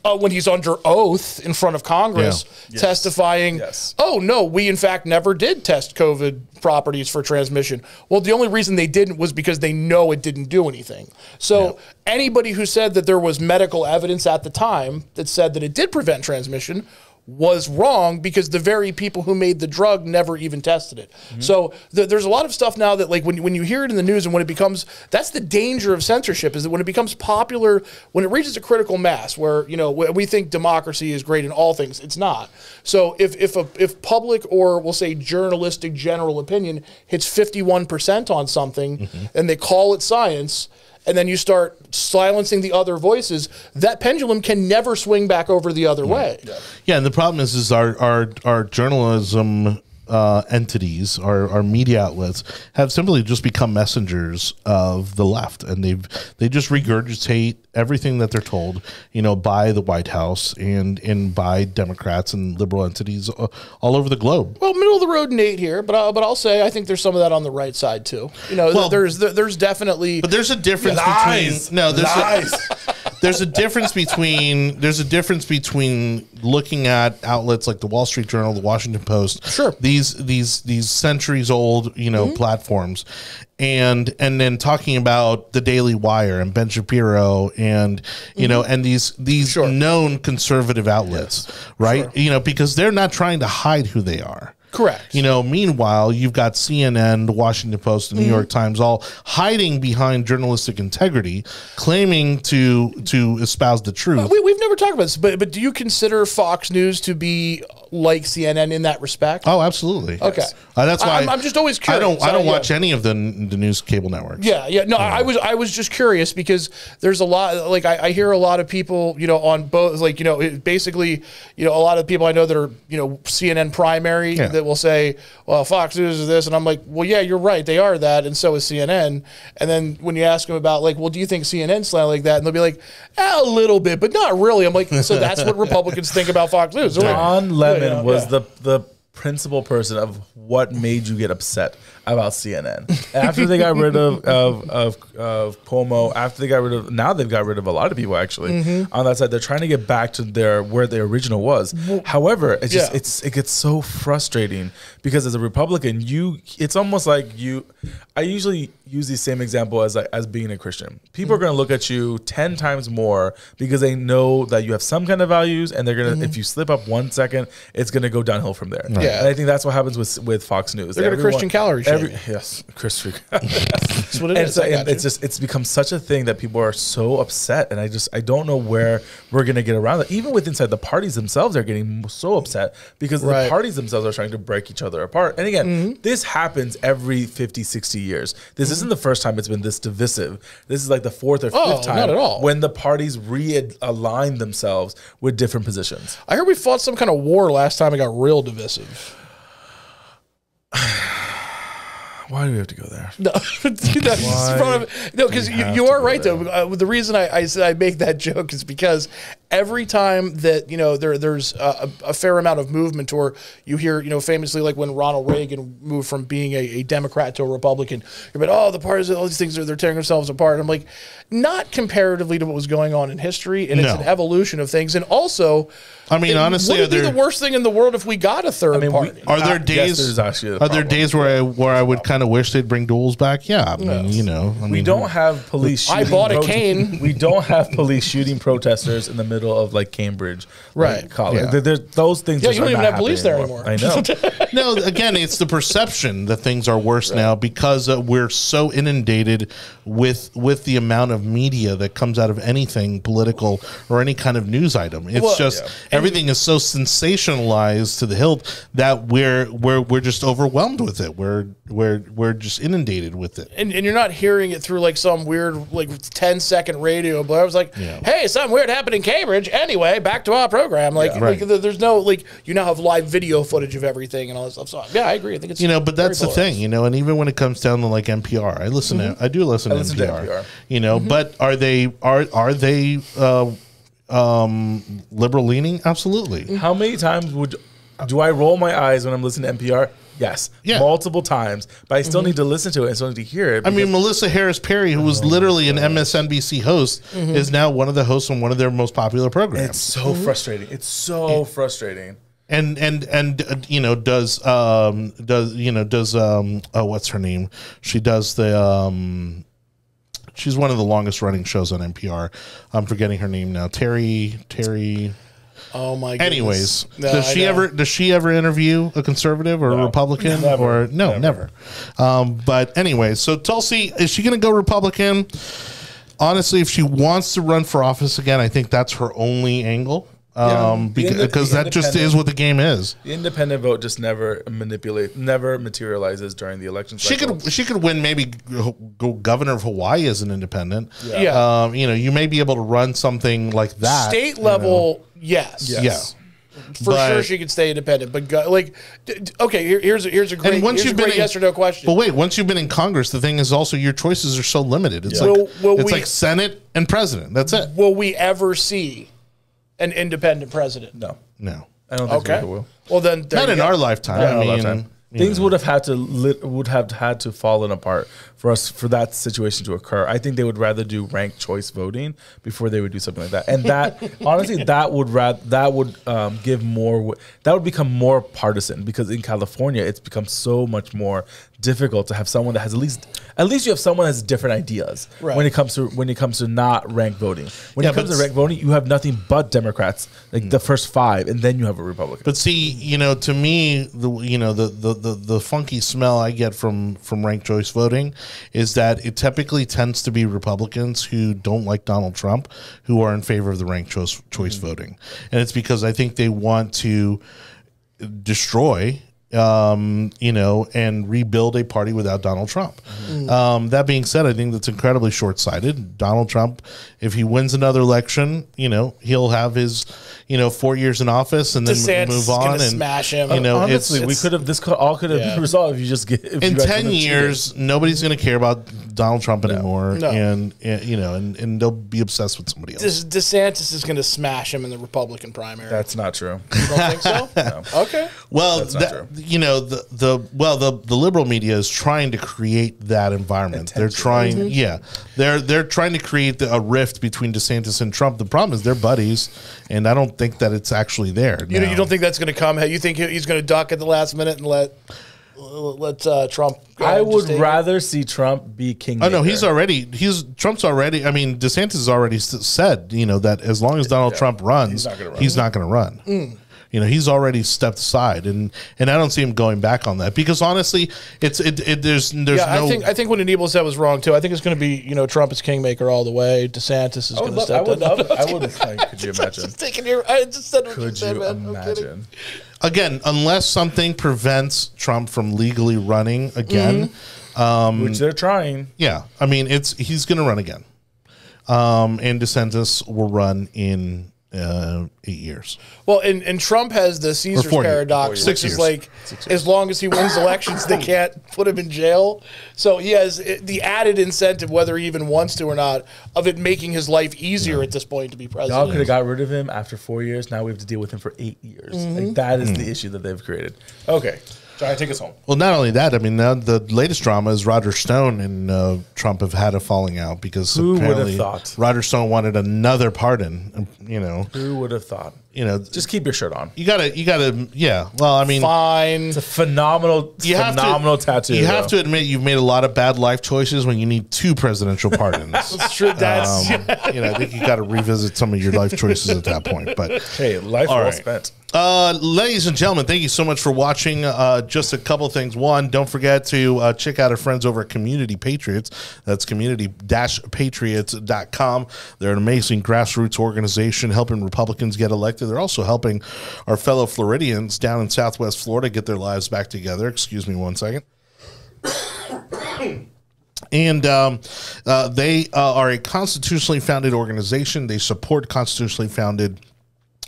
uh, when he's under oath in front of Congress yeah. yes. testifying, yes. oh no, we in fact never did test COVID properties for transmission. Well, the only reason they didn't was because they know it didn't do anything. So yeah. anybody who said that there was medical evidence at the time that said that it did prevent transmission was wrong because the very people who made the drug never even tested it. Mm-hmm. So th there's a lot of stuff now that like when, when you hear it in the news and when it becomes, that's the danger of censorship is that when it becomes popular, when it reaches a critical mass where, you know, we think democracy is great in all things, it's not. So if, if, a, if public or we'll say journalistic general opinion hits fifty-one percent on something mm-hmm. and they call it science, and then you start silencing the other voices, that pendulum can never swing back over the other yeah. way. Yeah, and the problem is, is our, our, our journalism uh, entities, our, our media outlets, have simply just become messengers of the left, and they've they just regurgitate everything that they're told, you know, by the White House and and by Democrats and liberal entities all over the globe. Well, middle of the road, Nate here, but uh, but I'll say I think there's some of that on the right side too. You know, well, there's there's definitely, but there's a difference lies, between no, there's lies. A, there's a difference between there's a difference between looking at outlets like the Wall Street Journal, the Washington Post, sure, these these these centuries old, you know, mm-hmm. platforms, and and then talking about the Daily Wire and Ben Shapiro and you mm-hmm. know and these these sure. known conservative outlets, yes. right? Sure. You know, because they're not trying to hide who they are. Correct. You know, meanwhile, you've got C N N, the Washington Post, the New mm. York Times, all hiding behind journalistic integrity, claiming to to espouse the truth. Well, we, we've never talked about this, but but do you consider Fox News to be like C N N in that respect? Oh, absolutely. Okay, yes. uh, that's why I'm, I'm just always curious. I don't I don't yeah. watch any of the the news cable networks. Yeah, yeah. No, I, I was I was just curious because there's a lot. Like I, I hear a lot of people, you know, on both. Like you know, it basically, you know, a lot of people I know that are you know C N N primary. Yeah. That will say, well, Fox News is this, and I'm like, well, yeah, you're right, they are that, and so is C N N. And then when you ask them about, like, well, do you think C N N's like that? And they'll be like, eh, a little bit, but not really. I'm like, so that's what Republicans think about Fox News. They're Don like, Lemon yeah, yeah. was the the principal person of what made you get upset about C N N after they got rid of of of, of Cuomo. After they got rid of, now they've got rid of a lot of people actually mm-hmm. on that side. They're trying to get back to their where their original was. Well, however, it's yeah. just it's it gets so frustrating because as a Republican, you it's almost like you. I usually use the same example as like, as being a Christian. People mm-hmm. are going to look at you ten times more because they know that you have some kind of values, and they're gonna mm-hmm. if you slip up one second, it's gonna go downhill from there. Right. Yeah, and I think that's what happens with with Fox News. They're gonna everyone, Christian calorie. Every, yes, Christian. That's what it and is. So, and it's just it's become such a thing that people are so upset, and I just I don't know where we're gonna get around it. Even with inside the parties themselves, are getting so upset because right. the parties themselves are trying to break each other apart. And again, mm-hmm. this happens every fifty, sixty years. This mm-hmm. isn't the first time it's been this divisive. This is like the fourth or fifth oh, time not at all. when the parties realign themselves with different positions. I heard we fought some kind of war last time. It got real divisive. Why do we have to go there? No, because no, you, you are right there. though. Uh, the reason I, I said I make that joke is because every time that you know there there's a, a fair amount of movement, or you hear you know famously like when Ronald Reagan moved from being a, a Democrat to a Republican, you're like, oh, the parties, all these things are they're tearing themselves apart. And I'm like, not comparatively to what was going on in history, and no. it's an evolution of things. And also, I mean, it, honestly, would it be there, the worst thing in the world if we got a third I mean, party? We, are there days? Yes, actually the are problem. there days where I where I would kind I wish they'd bring duels back. Yeah, I mean, yes. you know, I mean, we don't have police. Shooting I bought a cane. We don't have police shooting protesters in the middle of like Cambridge, right? Like, college. Yeah. There's those things. Yeah, you don't even have police there anymore. I know. No, again, it's the perception that things are worse right. now because uh, we're so inundated with with the amount of media that comes out of anything political or any kind of news item. It's well, just yeah. everything is so sensationalized to the hilt that we're we're we're just overwhelmed with it. We're we're We're just inundated with it, and, and you're not hearing it through like some weird like ten second radio. But I was like, yeah. hey, something weird happened in Cambridge. Anyway, back to our program. Like, yeah, right. like, there's no like you now have live video footage of everything and all this stuff. So yeah, I agree. I think it's you know, but that's the thing, you know. And even when it comes down to like N P R, I listen mm-hmm. to I do listen, I to, listen N P R, to N P R. You know, mm-hmm. but are they are are they uh, um, liberal leaning? Absolutely. How many times would do I roll my eyes when I'm listening to N P R? Yes, yeah. multiple times, but I still mm-hmm. need to listen to it and still need to hear it. I mean, Melissa Harris Perry, who was literally an M S N B C host, mm-hmm. is now one of the hosts on one of their most popular programs. It's so mm-hmm. frustrating. It's so it, frustrating. And and and uh, you know does um does you know does um oh what's her name? She does the um. She's one of the longest running shows on N P R. I'm forgetting her name now. Terry Terry. Oh my goodness. Anyways, no, does she ever does she ever interview a conservative or no. a Republican never. or no never? never. Um, but anyway, so Tulsi, is she going to go Republican? Honestly, if she wants to run for office again, I think that's her only angle. Um, yeah, because, because that just is what the game is. The independent vote just never manipulate, never materializes during the election cycle. She could, she could win. Maybe go governor of Hawaii as an independent. Yeah, yeah. Um, you know, you may be able to run something like that. State level, you know. yes, yes. Yeah. For but, sure, she could stay independent. But go, like, okay, here, here's a, here's a great, and once you've a great been in, yes or no question. But wait, once you've been in Congress, the thing is also your choices are so limited. It's yeah. like will, will it's we, like Senate and president. That's it. Will we ever see an independent president? No, no, I don't think okay. we will. Well, then not in our lifetime. Not I mean, our lifetime. Things yeah. would have had to lit, would have had to fallen apart for us for that situation to occur. I think they would rather do ranked choice voting before they would do something like that. And that honestly, that would rather that would um, give more. That would become more partisan because in California, it's become so much more difficult to have someone that has at least at least you have someone that has different ideas right. when it comes to when it comes to not ranked voting. When yeah, it comes to ranked voting, you have nothing but Democrats, like mm. the first five, and then you have a Republican. But see, you know, to me, the you know the the the, the funky smell I get from from ranked choice voting is that it typically tends to be Republicans who don't like Donald Trump who are in favor of the ranked choice choice mm. voting, and it's because I think they want to destroy. Um, you know, and rebuild a party without Donald Trump. Mm. Um, that being said, I think that's incredibly short-sighted. Donald Trump, if he wins another election, you know, he'll have his, you know, four years in office and then DeSantis move on and smash him. You know, honestly, it's, it's, we could have this all could have yeah. been resolved if you just get in ten years. Cheated. Nobody's going to care about Donald Trump anymore, no. No. And, and you know, and, and they'll be obsessed with somebody else. De DeSantis is going to smash him in the Republican primary. That's not true. You don't think so? No. Okay. Well, that's not that, true. You know the the well the the liberal media is trying to create that environment. Attention. They're trying, mm-hmm. yeah, they're they're trying to create the, a rift between DeSantis and Trump. The problem is they're buddies, and I don't think that it's actually there. You know, you don't think that's going to come? You think he's going to duck at the last minute and let let uh, Trump? I would rather it. see Trump be king. Oh no, he's already he's Trump's already. I mean, DeSantis has already said you know that as long as Donald yeah. Trump runs, he's not going to run. Mm. You know, he's already stepped aside, and and I don't see him going back on that because honestly, it's it, it there's there's yeah, no. I think I think what Anibal said was wrong too. I think it's going to be you know Trump is kingmaker all the way. DeSantis is going to step in. I would. I would. Like, could you imagine? Just taking your, I just said what could you, you said, man. Imagine? Again, unless something prevents Trump from legally running again, mm-hmm. um, which they're trying. Yeah, I mean, it's he's going to run again, um, and DeSantis will run in. Uh, eight years. Well, and, and Trump has the Caesar's paradox, which is like as long as he wins elections, they can't put him in jail. So he has the added incentive, whether he even wants to or not, of it making his life easier yeah. at this point to be president. Y'all could have got rid of him after four years. Now we have to deal with him for eight years. Mm-hmm. Like that is mm-hmm. the issue that they've created. Okay. Try to take us home. Well, not only that, I mean, now the latest drama is Roger Stone and uh, Trump have had a falling out because who apparently would have thought? Roger Stone wanted another pardon. You know, who would have thought? You know, just keep your shirt on. You gotta, you gotta, yeah. Well, I mean, fine. It's a phenomenal, you phenomenal to, tattoo. You have though. to admit you've made a lot of bad life choices when you need two presidential pardons. That's true. That's um, you know, I think you got to revisit some of your life choices at that point. But hey, life well right. spent. Uh, ladies and gentlemen, thank you so much for watching. Uh, just a couple things. One, don't forget to uh, check out our friends over at Community Patriots. That's community dash patriots dot com. They're an amazing grassroots organization helping Republicans get elected. They're also helping our fellow Floridians down in Southwest Florida get their lives back together. Excuse me one second. And um, uh, they uh, are a constitutionally founded organization. They support constitutionally founded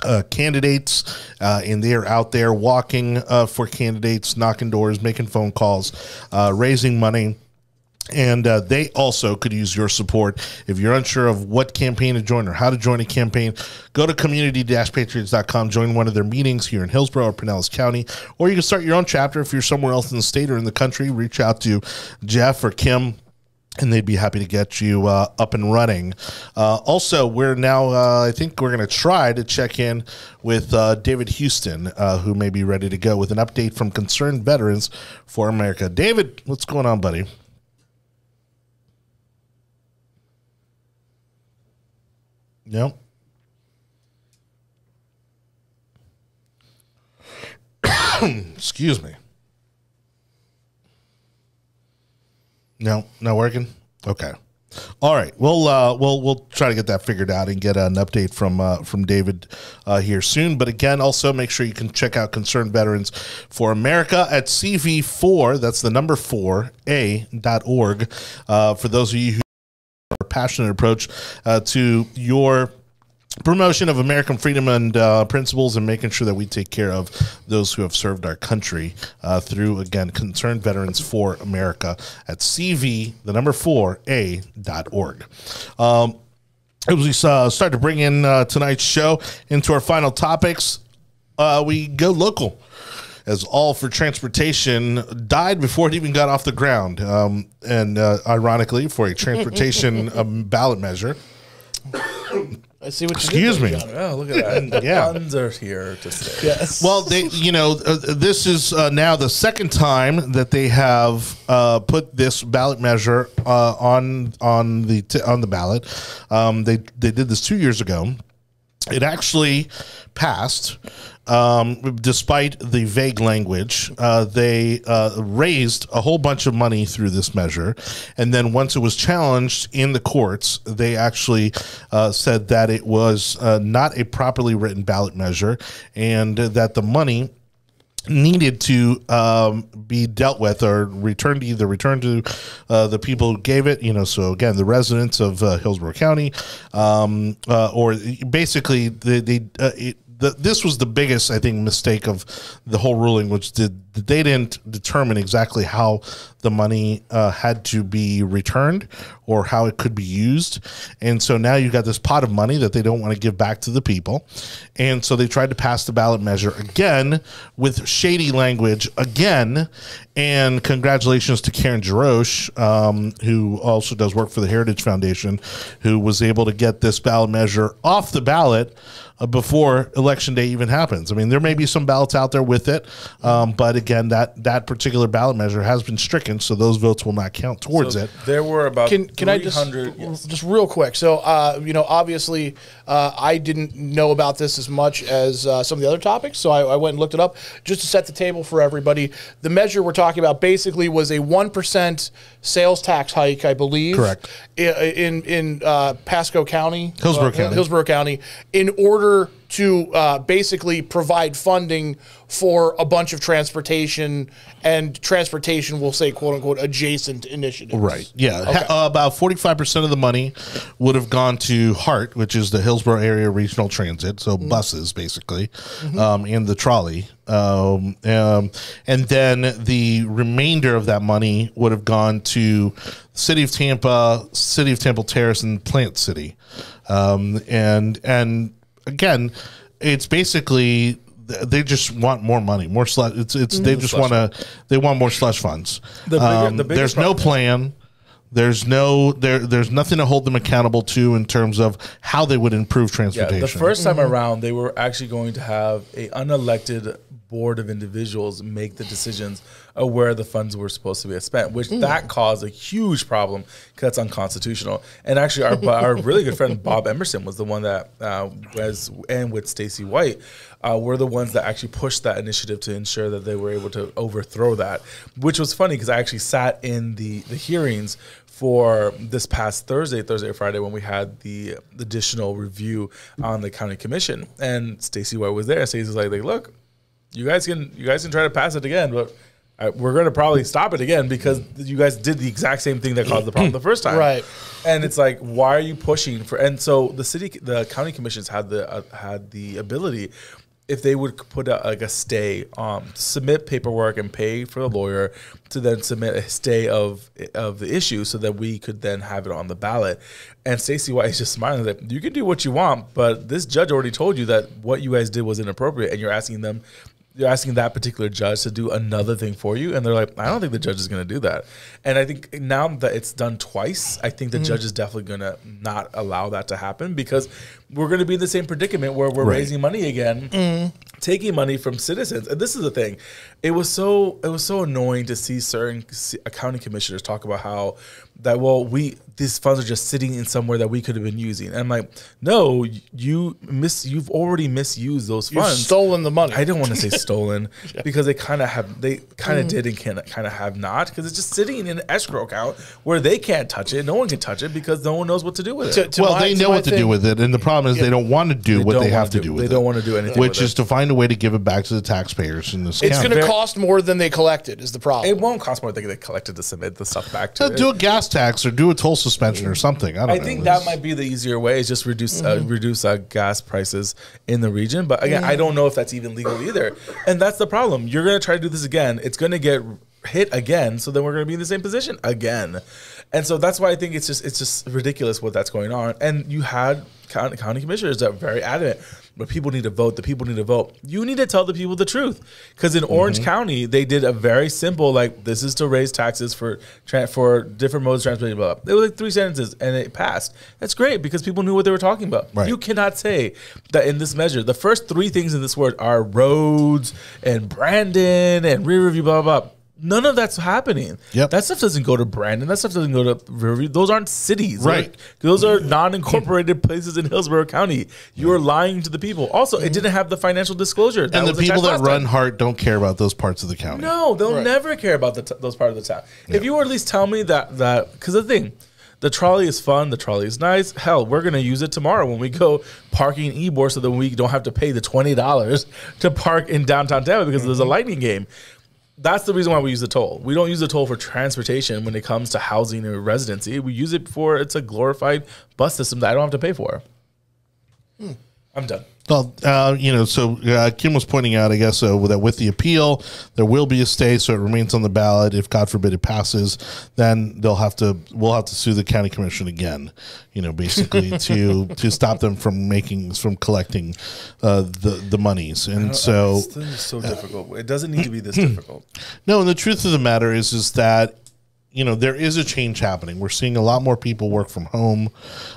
Uh, candidates, uh, and they are out there walking uh, for candidates, knocking doors, making phone calls, uh, raising money. And uh, they also could use your support. If you're unsure of what campaign to join or how to join a campaign, go to community dash patriots dot com, join one of their meetings here in Hillsborough or Pinellas County, or you can start your own chapter if you're somewhere else in the state or in the country. Reach out to Jeff or Kim, and they'd be happy to get you uh, up and running. Uh, also, we're now, uh, I think we're going to try to check in with uh, David Huston, uh, who may be ready to go with an update from Concerned Veterans for America. David, what's going on, buddy? No? Excuse me. No, not working. Okay, all right. We'll uh, we'll we'll try to get that figured out and get an update from uh, from David uh, here soon. But again, also make sure you can check out Concerned Veterans for America at C V four. That's the number four a dot org. Uh, for those of you who are passionate approach uh, to your promotion of American freedom and uh, principles, and making sure that we take care of those who have served our country uh, through, again, Concerned Veterans for America at cv, the number four, a dot org. Um, as we uh, start to bring in uh, tonight's show into our final topics, uh, we go local. As All for Transportation died before it even got off the ground, um, and uh, ironically, for a transportation um, ballot measure. I see what Excuse you did there, me. Oh, look at that. Yeah. Guns are here to stay. Yes. Well, they, you know, uh, this is uh, now the second time that they have uh, put this ballot measure uh, on on the t on the ballot. Um, they they did this two years ago. It actually passed, um, despite the vague language. Uh, they uh, raised a whole bunch of money through this measure, and then once it was challenged in the courts, they actually uh, said that it was uh, not a properly written ballot measure, and that the money needed to um, be dealt with or returned, either returned to uh, the people who gave it, you know, so again, the residents of uh, Hillsborough County, um, uh, or basically they, they, uh, it, the, this was the biggest, I think, mistake of the whole ruling, which did, they didn't determine exactly how the money uh, had to be returned or how it could be used. And so now you've got this pot of money that they don't want to give back to the people. And so they tried to pass the ballot measure again with shady language again. And congratulations to Karen Jarosh, um, who also does work for the Heritage Foundation, who was able to get this ballot measure off the ballot uh, before Election Day even happens. I mean, there may be some ballots out there with it, um, but again, that, that particular ballot measure has been stricken, so those votes will not count towards so it. There were about can, can I just, yes. just real quick. So, uh, you know, obviously uh, I didn't know about this as much as uh, some of the other topics, so I, I went and looked it up just to set the table for everybody. The measure we're talking about basically was a one percent sales tax hike, I believe. Correct. In, in uh, Pasco County. Hillsborough uh, County. Hillsborough County, in order to uh, basically provide funding for a bunch of transportation and transportation, we'll say, quote unquote, adjacent initiatives. Right. Yeah. Okay. Uh, about forty-five percent of the money would have gone to HART, which is the Hillsborough Area Regional Transit. So mm-hmm. buses, basically, mm-hmm. um, and the trolley. Um, um, and then the remainder of that money would have gone to City of Tampa, City of Temple Terrace, and Plant City. Um, and, and, Again, it's basically they just want more money, more slush. It's it's mm-hmm. they just want to they want more slush funds. The bigger, um, the there's no plan. There's no there. There's nothing to hold them accountable to in terms of how they would improve transportation. Yeah, the first time mm-hmm. around, they were actually going to have a unelected board of individuals make the decisions of where the funds were supposed to be spent, which mm. that caused a huge problem because that's unconstitutional. And actually, our our really good friend Bob Emerson was the one that uh, was, and with Stacey White, uh, were the ones that actually pushed that initiative to ensure that they were able to overthrow that. Which was funny because I actually sat in the the hearings for this past Thursday, Thursday or Friday, when we had the additional review on the county commission, and Stacey White was there. Stacey was like, "Look, you guys can you guys can try to pass it again, but we're going to probably stop it again because you guys did the exact same thing that caused the problem the first time." Right. And it's like, why are you pushing for? And so the city, the county commissions had the uh, had the ability, if they would put a, like a stay, um, submit paperwork and pay for the lawyer to then submit a stay of of the issue so that we could then have it on the ballot. And Stacey White is just smiling like, you can do what you want, but this judge already told you that what you guys did was inappropriate, and you're asking them. You're asking that particular judge to do another thing for you. And they're like, I don't think the judge is going to do that. And I think now that it's done twice, I think the mm-hmm. judge is definitely going to not allow that to happen, because we're going to be in the same predicament where we're right. raising money again, mm. taking money from citizens. And this is the thing. It was so it was so annoying to see certain county commissioners talk about how that, well, we these funds are just sitting in somewhere that we could have been using. And I'm like, no, you miss, you've already misused those funds. You've stolen the money. I don't want to say stolen yeah. because they kind of have, they kind of mm. did and can kind of have not, because it's just sitting in an escrow account where they can't touch it. No one can touch it because no one knows what to do with it. To, to well, my, they know what thing. to do with it. And the problem is yeah. they don't want to do they what they have to do, do with they it. They don't want to do anything Which with is it. to find a way to give it back to the taxpayers in this It's going to cost more than they collected is the problem. It won't cost more than they collected to submit the stuff back to uh, it. Do a gas sales tax or do a toll suspension or something. I don't I know. think that might be the easier way, is just reduce mm-hmm. uh, reduce uh, gas prices in the region. But again, yeah. I don't know if that's even legal either. And that's the problem. You're going to try to do this again. It's going to get hit again. So then we're going to be in the same position again. And so that's why I think it's just it's just ridiculous what that's going on. And you had county, county commissioners that are very adamant. But people need to vote. The people need to vote. You need to tell the people the truth. Because in Orange mm-hmm. County, they did a very simple, like, this is to raise taxes for for different modes of transportation. Blah, blah, blah. It was like three sentences, and it passed. That's great, because people knew what they were talking about. Right. You cannot say that in this measure, the first three things in this word are roads and Brandon and rear review, blah, blah, blah. None of that's happening. Yep. That stuff doesn't go to Brandon. That stuff doesn't go to Riverview. Those aren't cities. Right. Like, those are non-incorporated places in Hillsborough County. You are lying to the people. Also, it didn't have the financial disclosure. That and the people that run HART don't care about those parts of the county. No, they'll right. never care about the t those parts of the town. Yep. If you were at least tell me that, that because the thing, the trolley is fun. The trolley is nice. Hell, we're going to use it tomorrow when we go parking Ybor so that we don't have to pay the twenty dollars to park in downtown Tampa because mm-hmm. there's a lightning game. That's the reason why we use the toll. We don't use the toll for transportation when it comes to housing or residency. We use it for, it's a glorified bus system that I don't have to pay for. Hmm. I'm done. Well, uh, you know, so uh, Kim was pointing out, I guess, uh, that with the appeal, there will be a stay, so it remains on the ballot. If God forbid it passes, then they'll have to, we'll have to sue the county commission again, you know, basically to to stop them from making, from collecting uh, the the monies. And so this is so difficult. It doesn't need to be this difficult. No, and the truth of the matter is, is that, you know, there is a change happening. We're seeing a lot more people work from home,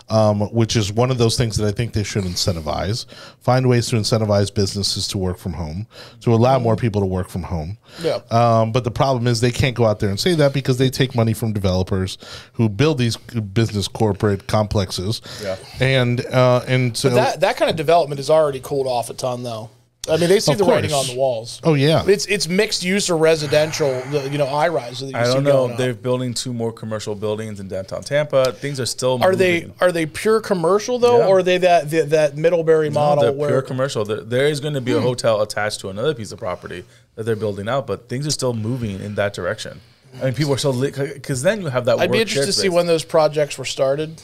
um, which is one of those things that I think they should incentivize. Find ways to incentivize businesses to work from home, to allow more people to work from home. Yeah. Um, but the problem is they can't go out there and say that because they take money from developers who build these business corporate complexes. Yeah. And uh, and so but that that kind of development has already cooled off a ton, though. I mean, they see of the course. writing on the walls. Oh yeah, it's it's mixed use or residential. The, you know, high rise. I don't know. They're up. building two more commercial buildings in downtown Tampa. Things are still. Are moving. they are they pure commercial though, yeah. or are they that the, that Middlebury no, model? They're where pure commercial. There, there is going to be hmm. a hotel attached to another piece of property that they're building out, but things are still moving in that direction. I mean, people are so lit because then you have that. I'd work be interested to see when those projects were started.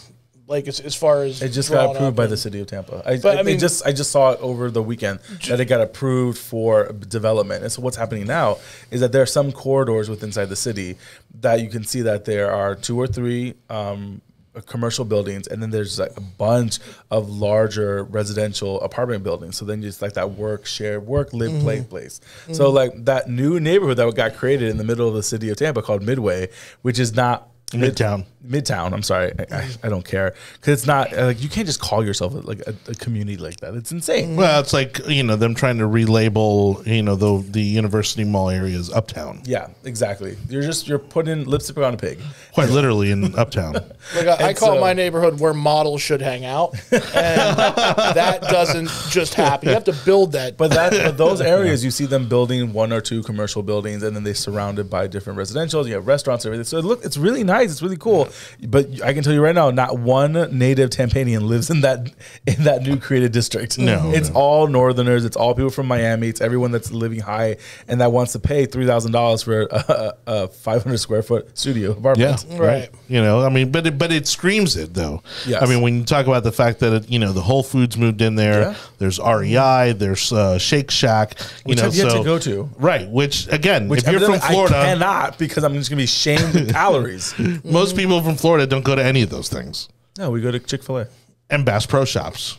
Like as, as far as it just got approved by and, the city of Tampa. I, but, I, I mean, just I just saw it over the weekend that it got approved for development. And so what's happening now is that there are some corridors within inside the city that you can see that there are two or three um, commercial buildings, and then there's like a bunch of larger residential apartment buildings. So then just like that work, share, work, live, mm-hmm. play place. Mm-hmm. So like that new neighborhood that got created in the middle of the city of Tampa called Midway, which is not. Midtown. Midtown. I'm sorry. I, I, I don't care. Because it's not, like, you can't just call yourself like a, a community like that. It's insane. Well, it's like, you know, them trying to relabel, you know, the the University Mall area as Uptown. Yeah, exactly. You're just, you're putting lipstick on a pig. Quite literally in Uptown. Like I, I call so, my neighborhood where models should hang out. And that doesn't just happen. You have to build that. But, that, but those areas, you see them building one or two commercial buildings, and then they're surrounded by different residentials. You have restaurants and everything. So look, it's really nice. It's really cool, but I can tell you right now, not one native Tampanian lives in that in that new created district. No, it's no. all Northerners. It's all people from Miami. It's everyone that's living high and that wants to pay three thousand dollars for a, a five hundred square foot studio apartment. Yeah, right. You know, I mean, but it, but it screams it though. Yes. I mean, when you talk about the fact that it, you know the Whole Foods moved in there, yeah. there's R E I, there's uh, Shake Shack. You which know, I've yet so, to go to right. Which again, which if you're from Florida, I cannot because I'm just going to be shamed with calories. Most people from Florida don't go to any of those things. No, we go to Chick-fil-A. And Bass Pro Shops.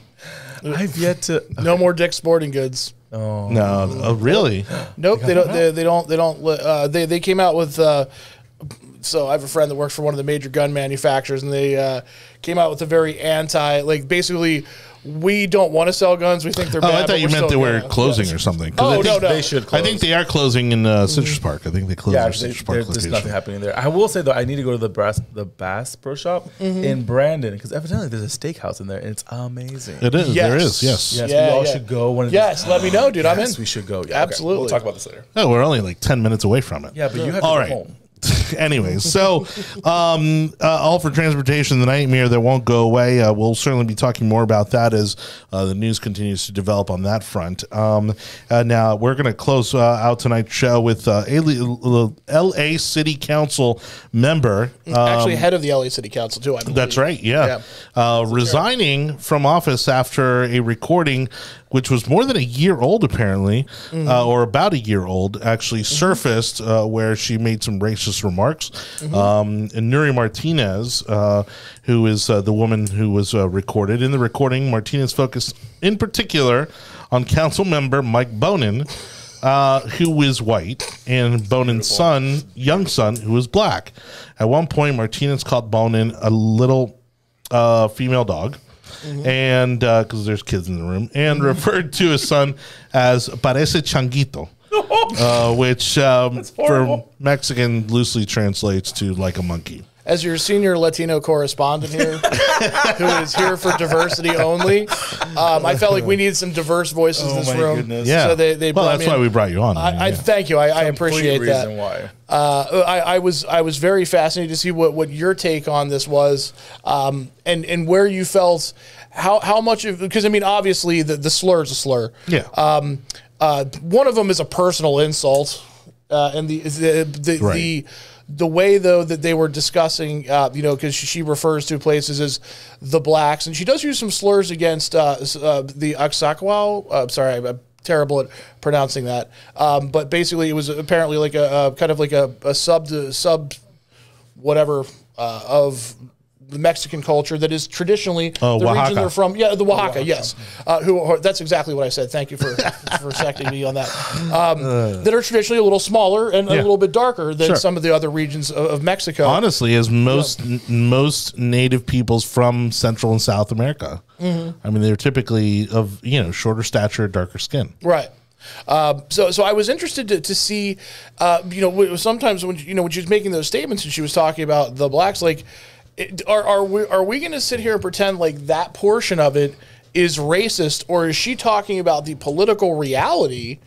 I've yet to... Okay. No more Dick's Sporting Goods. Oh. No. Oh, really? Nope. They don't, they, they don't... They don't... Uh, they, they came out with... Uh, so I have a friend that works for one of the major gun manufacturers, and they uh, came out with a very anti... Like, basically... We don't want to sell guns. We think they're bad. Oh, I thought you meant they were closing yeah. or something. Oh, I think no, no. They should close. I think they are closing in uh, Citrus Park. I think they closed yeah, their they, Citrus Park location. There's nothing happening there. I will say, though, I need to go to the Bass, the Bass Pro Shop mm-hmm. in Brandon because evidently there's a steakhouse in there, and it's amazing. It is. Yes. There is, yes. Yes, yeah, we all yeah. should go. One of yes, these. let me know, dude. Yes, I'm in. we should go. Yeah, absolutely. Okay. We'll talk about this later. No, we're only like ten minutes away from it. Yeah, but yeah. you have to all go right. home. Anyways, so um, uh, all for transportation, the nightmare that won't go away. Uh, we'll certainly be talking more about that as uh, the news continues to develop on that front. Um, uh, now, we're going to close uh, out tonight's show with uh, L A City Council member. Um, Actually, head of the L A City Council, too, I believe. That's right, yeah. yeah. Uh, resigning terrible. from office after a recording which was more than a year old, apparently, mm-hmm. uh, or about a year old, actually surfaced uh, where she made some racist remarks. Mm-hmm. um, and Nuri Martinez, uh, who is uh, the woman who was uh, recorded. In the recording, Martinez focused in particular on council member Mike Bonin, uh, who is white, and Bonin's son, young son, who is black. At one point, Martinez called Bonin a little uh, female dog. Mm-hmm. And because uh, there's kids in the room, and mm-hmm. referred to his son as parece changuito, uh, which um, for Mexican loosely translates to like a monkey. As your senior Latino correspondent here, who is here for diversity only, um, I felt like we needed some diverse voices oh in this my room. Goodness. Yeah, so they, they well, that's why we brought you on. I, I, yeah. Thank you. I, I appreciate that. Complete reason why. Uh, I, I was I was very fascinated to see what, what your take on this was, um, and and where you felt how how much of, because I mean obviously the the slur is a slur. Yeah. Um, uh, one of them is a personal insult, uh, and the the the. Right. the The way, though, that they were discussing, uh, you know, because she refers to places as the blacks, and she does use some slurs against uh, uh, the Oxaquao. Uh, sorry, I'm terrible at pronouncing that. Um, but basically, it was apparently like a, a kind of like a, a sub to sub, whatever uh, of the Mexican culture that is traditionally oh, the Oaxaca. region they're from. Yeah, the Oaxaca. Oaxaca. Yes, uh, who are, that's exactly what I said. Thank you for for correcting me on that. Um, uh. That are traditionally a little smaller and yeah. a little bit darker than sure. some of the other regions of, of Mexico. Honestly, as most yeah. n most native peoples from Central and South America. Mm-hmm. I mean, they're typically of you know shorter stature, darker skin. Right. Uh, so, so I was interested to, to see, uh, you know, sometimes when you know when she was making those statements and she was talking about the blacks, like. It, are, are we, are we going to sit here and pretend like that portion of it is racist, or is she talking about the political reality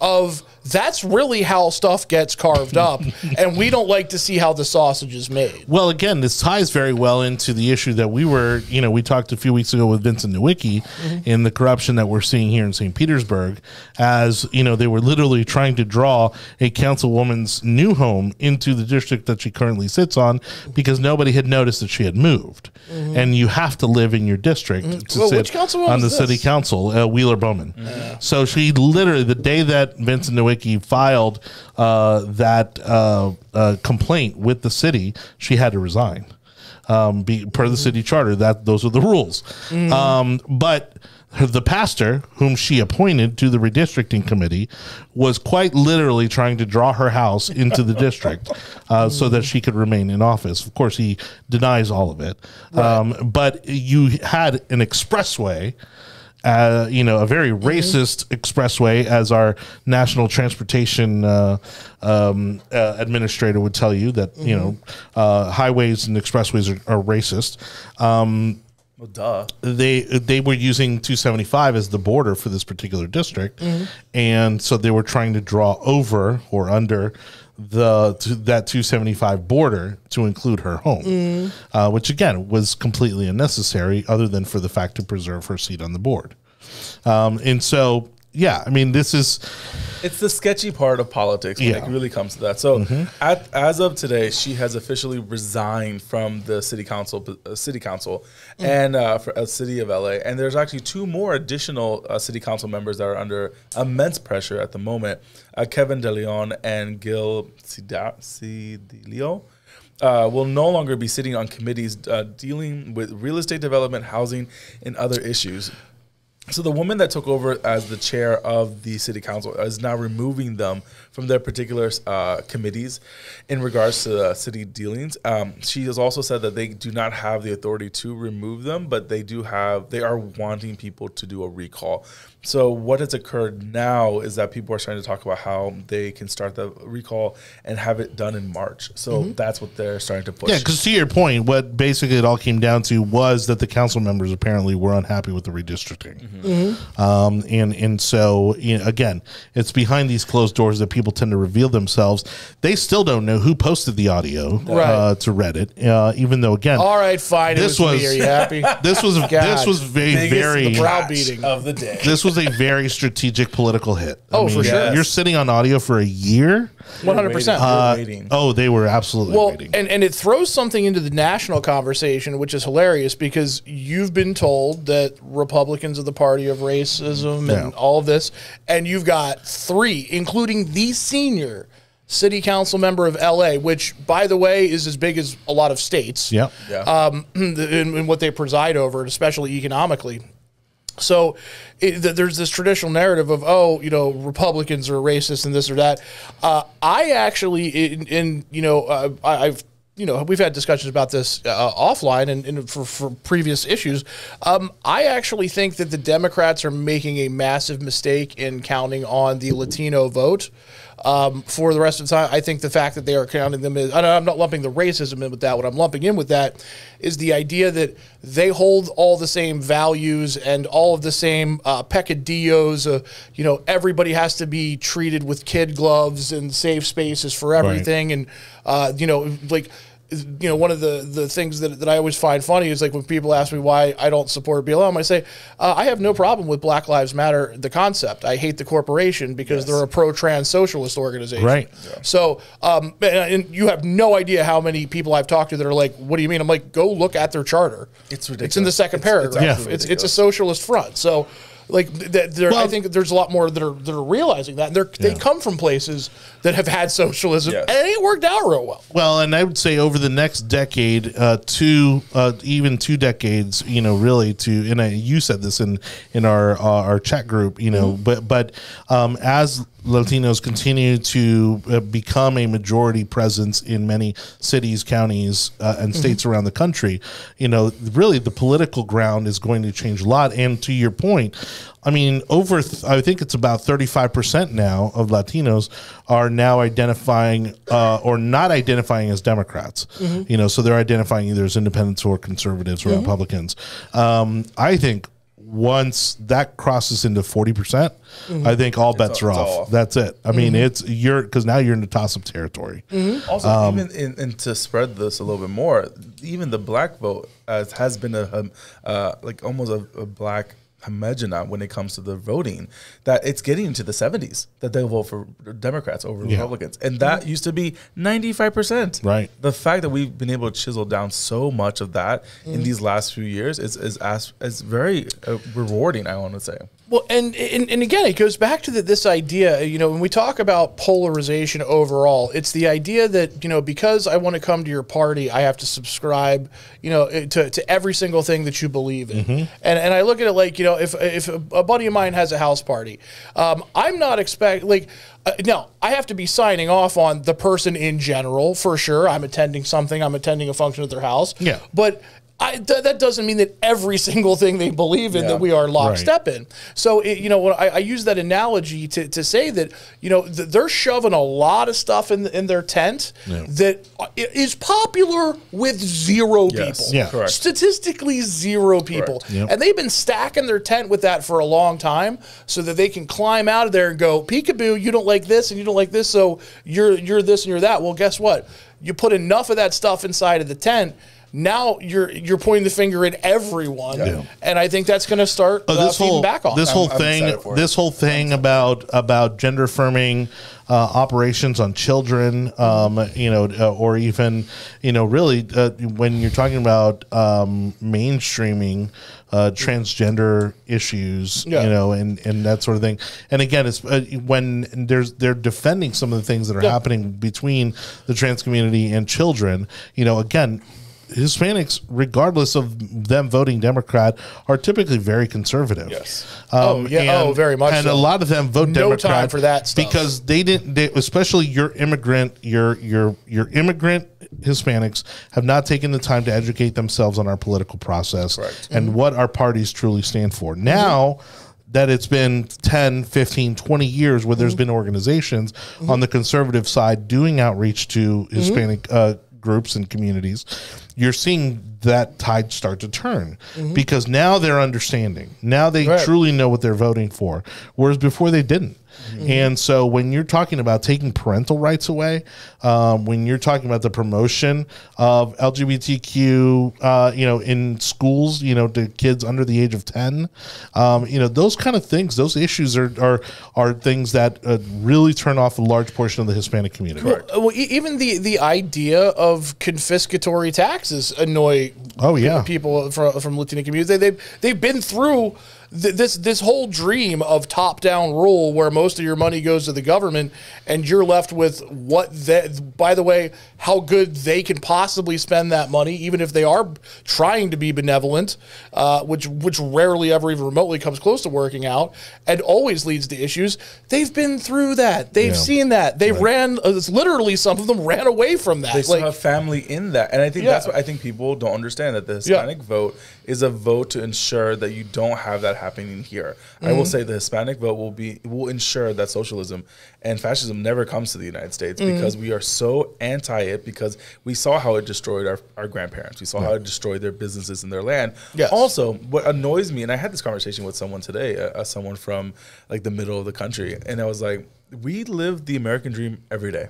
of that's really how stuff gets carved up, and we don't like to see how the sausage is made? Well, again, this ties very well into the issue that we were, you know, we talked a few weeks ago with Vincent Nowicki mm-hmm. in the corruption that we're seeing here in Saint Petersburg, as, you know, they were literally trying to draw a councilwoman's new home into the district that she currently sits on because nobody had noticed that she had moved. Mm-hmm. And you have to live in your district mm-hmm. to well, sit on the this? city council, uh, Wheeler Bowman. Mm-hmm. So she literally, the day that Vincent Nowicki filed uh, that uh, uh, complaint with the city, she had to resign um, be, per the city charter. That those are the rules. Mm. Um, but her, the pastor whom she appointed to the redistricting committee was quite literally trying to draw her house into the district uh, so that she could remain in office. Of course, he denies all of it. Right. Um, but you had an expressway. Uh, you know, a very racist mm-hmm. expressway, as our national transportation uh, um, uh, administrator would tell you that, mm-hmm. you know, uh, highways and expressways are, are racist. Um, well, duh. They, they were using two seventy-five as the border for this particular district. Mm-hmm. And so they were trying to draw over or under the to that two seventy-five border to include her home, mm. uh, which again was completely unnecessary, other than for the fact to preserve her seat on the board. Um, and so, yeah, I mean, this is it's the sketchy part of politics when yeah. it really comes to that. So, mm-hmm. at, as of today, she has officially resigned from the city council, uh, city council, mm. and uh, for the uh, city of L A. And there's actually two more additional uh, city council members that are under immense pressure at the moment. Uh, Kevin De Leon and Gil Cedillo uh, will no longer be sitting on committees uh, dealing with real estate development, housing, and other issues. So the woman that took over as the chair of the city council is now removing them from their particular uh, committees in regards to uh, city dealings. Um, she has also said that they do not have the authority to remove them, but they do have, they are wanting people to do a recall. So what has occurred now is that people are starting to talk about how they can start the recall and have it done in March. So mm-hmm. that's what they're starting to push. Yeah, because to your point, what basically it all came down to was that the council members apparently were unhappy with the redistricting. Mm-hmm. Mm-hmm. um, and and so you know, again, it's behind these closed doors that people tend to reveal themselves. They still don't know who posted the audio right. uh, to Reddit, uh, even though again, all right, fine. This it was, was me. Are you happy? This was God, this was very very browbeating of the day. This was a very strategic political hit. I oh, mean, for sure. Yes. You're sitting on audio for a year. One hundred percent. Oh, they were absolutely well, waiting. and and it throws something into the national conversation, which is hilarious because you've been told that Republicans are the party of racism yeah. and all of this, and you've got three, including the senior city council member of L A, which, by the way, is as big as a lot of states. Yeah, yeah. Um, in, in what they preside over, especially economically. So it, there's this traditional narrative of, oh, you know, Republicans are racist and this or that. Uh, I actually, in, in you know, uh, I've, you know, we've had discussions about this uh, offline and, and for, for previous issues. Um, I actually think that the Democrats are making a massive mistake in counting on the Latino vote. Um, for the rest of the time, I think the fact that they are counting them is, I'm not lumping the racism in with that. What I'm lumping in with that is the idea that they hold all the same values and all of the same uh, peccadillos. Uh, you know, everybody has to be treated with kid gloves and safe spaces for everything. Right. And, uh, you know, like, you know, one of the, the things that, that I always find funny is like when people ask me why I don't support B L M, I say, uh, I have no problem with Black Lives Matter, the concept. I hate the corporation because yes. they're a pro-trans socialist organization. Right. Yeah. So, um, and, and you have no idea how many people I've talked to that are like, what do you mean? I'm like, go look at their charter. It's ridiculous. It's in the second it's, paragraph. It's, yeah. it's, it's a socialist front. So like that, well, I think there's a lot more that are, that are realizing that. They're, yeah. They come from places that have had socialism, yes. and it worked out real well. Well, and I would say over the next decade, uh, two, uh, even two decades, you know, really to, and I, you said this in, in our, uh, our chat group, you know, mm-hmm. but, but um, as Latinos continue to uh, become a majority presence in many cities, counties, uh, and states mm-hmm. around the country, you know, really the political ground is going to change a lot. And to your point, I mean, over, th I think it's about thirty-five percent now of Latinos are now identifying uh, or not identifying as Democrats, mm-hmm. you know, so they're identifying either as independents or conservatives or mm-hmm. Republicans. Um, I think once that crosses into forty percent, mm-hmm. I think all bets all, are off. off. That's it. I mm-hmm. mean, it's you're because now you're in the toss-up territory. Mm-hmm. Also, um, even in, and to spread this a little bit more, even the black vote uh, has been a, um, uh, like almost a, a black homogeneous when it comes to the voting, that it's getting into the seventies that they'll vote for Democrats over yeah. Republicans. And that used to be ninety-five percent. Right. The fact that we've been able to chisel down so much of that mm. in these last few years is, is, as, is very uh, rewarding, I want to say. Well, and, and, and again, it goes back to the, this idea, you know, when we talk about polarization overall, it's the idea that, you know, because I want to come to your party, I have to subscribe, you know, to, to every single thing that you believe in. Mm-hmm. And, and I look at it like, you know, if, if a buddy of mine has a house party, um, I'm not expect like, Uh, now, I have to be signing off on the person in general, for sure. I'm attending something. I'm attending a function at their house. Yeah. But I, th that doesn't mean that every single thing they believe in yeah. that we are lockstep right. in. So, it, you know, when I, I use that analogy to, to say that, you know, th they're shoving a lot of stuff in, in their tent yeah. that is popular with zero yes. people. Yeah. Correct. Statistically, zero people. Yep. And they've been stacking their tent with that for a long time so that they can climb out of there and go, peekaboo, you don't like this and you don't like this, so you're, you're this and you're that. Well, guess what? You put enough of that stuff inside of the tent, now you're you're pointing the finger at everyone, yeah. and I think that's going to start uh, this uh, whole back on this whole thing. This whole thing about about gender affirming uh, operations on children, um, you know, uh, or even you know, really uh, when you're talking about um, mainstreaming uh, transgender issues, yeah. you know, and and that sort of thing. And again, it's uh, when there's they're defending some of the things that are yeah. happening between the trans community and children. You know, again, Hispanics, regardless of them voting Democrat, are typically very conservative. Yes. Um, oh, yeah. And, oh, very much. And so. A lot of them vote no Democrat time for that stuff. Because they didn't. They, especially your immigrant, your your your immigrant Hispanics have not taken the time to educate themselves on our political process Correct. and mm-hmm. what our parties truly stand for. Now. Mm-hmm. that it's been ten, fifteen, twenty years where there's mm-hmm. been organizations mm-hmm. on the conservative side doing outreach to Hispanic mm-hmm. uh, groups and communities. you're seeing that tide start to turn, mm-hmm. because now they're understanding. Now they right. truly know what they're voting for, whereas before they didn't. Mm-hmm. And so when you're talking about taking parental rights away, um, when you're talking about the promotion of L G B T Q, uh, you know, in schools, you know, to kids under the age of ten, um, you know, those kind of things, those issues are are, are things that uh, really turn off a large portion of the Hispanic community. Well, well, even the the idea of confiscatory taxes annoy oh yeah people from from Latino communities. They they've, they've been through this this whole dream of top-down rule where most of your money goes to the government and you're left with what they, by the way, how good they can possibly spend that money, even if they are trying to be benevolent, uh, which which rarely ever even remotely comes close to working out and always leads to issues. They've been through that. They've yeah. seen that. They right. ran, uh, literally some of them ran away from that. They still like, have family in that. And I think yeah. that's what I think people don't understand, that the Hispanic yeah. vote is a vote to ensure that you don't have that happening here. Mm-hmm. I will say the Hispanic vote will be will ensure that socialism and fascism never comes to the United States, mm-hmm. because we are so anti it, because we saw how it destroyed our, our grandparents. We saw yeah. how it destroyed their businesses and their land. Yes. Also, what annoys me, and I had this conversation with someone today, uh, someone from like the middle of the country, and I was like, we live the American dream every day.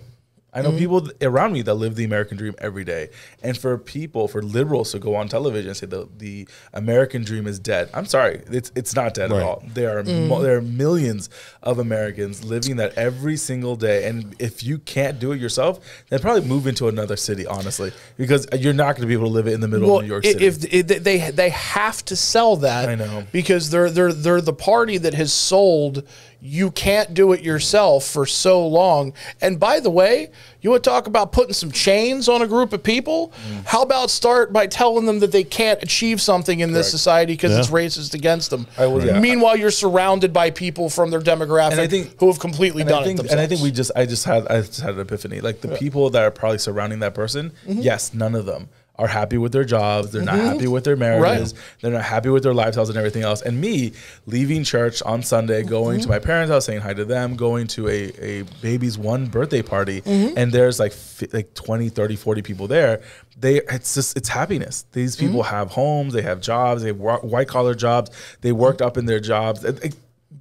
I know mm-hmm. people around me that live the American dream every day. And for people, for liberals to go on television and say the, the American dream is dead, I'm sorry, it's it's not dead right. at all. There are mm-hmm. mo there are millions of Americans living that every single day. And if you can't do it yourself, then probably move into another city, honestly, because you're not going to be able to live it in the middle well, of New York City. If, if they they have to sell that, I know, because they're they're they're the party that has sold you can't do it yourself for so long. And by the way, you want to talk about putting some chains on a group of people? Mm. How about start by telling them that they can't achieve something in Correct. This society because yeah. it's racist against them. I would, yeah. Meanwhile, you're surrounded by people from their demographic and I think, who have completely done think, it themselves. And I think we just, I just had, I just had an epiphany. Like the yeah. people that are probably surrounding that person, mm-hmm. yes, none of them are happy with their jobs. They're mm-hmm. not happy with their marriages. Right. They're not happy with their lifestyles and everything else. And me leaving church on Sunday, going mm-hmm. to my parents' house, saying hi to them, going to a, a baby's one birthday party. Mm-hmm. And there's like like twenty, thirty, forty people there. They it's just, it's happiness. These people mm-hmm. have homes, they have jobs, they have white collar jobs. They worked mm-hmm. up in their jobs. It, it,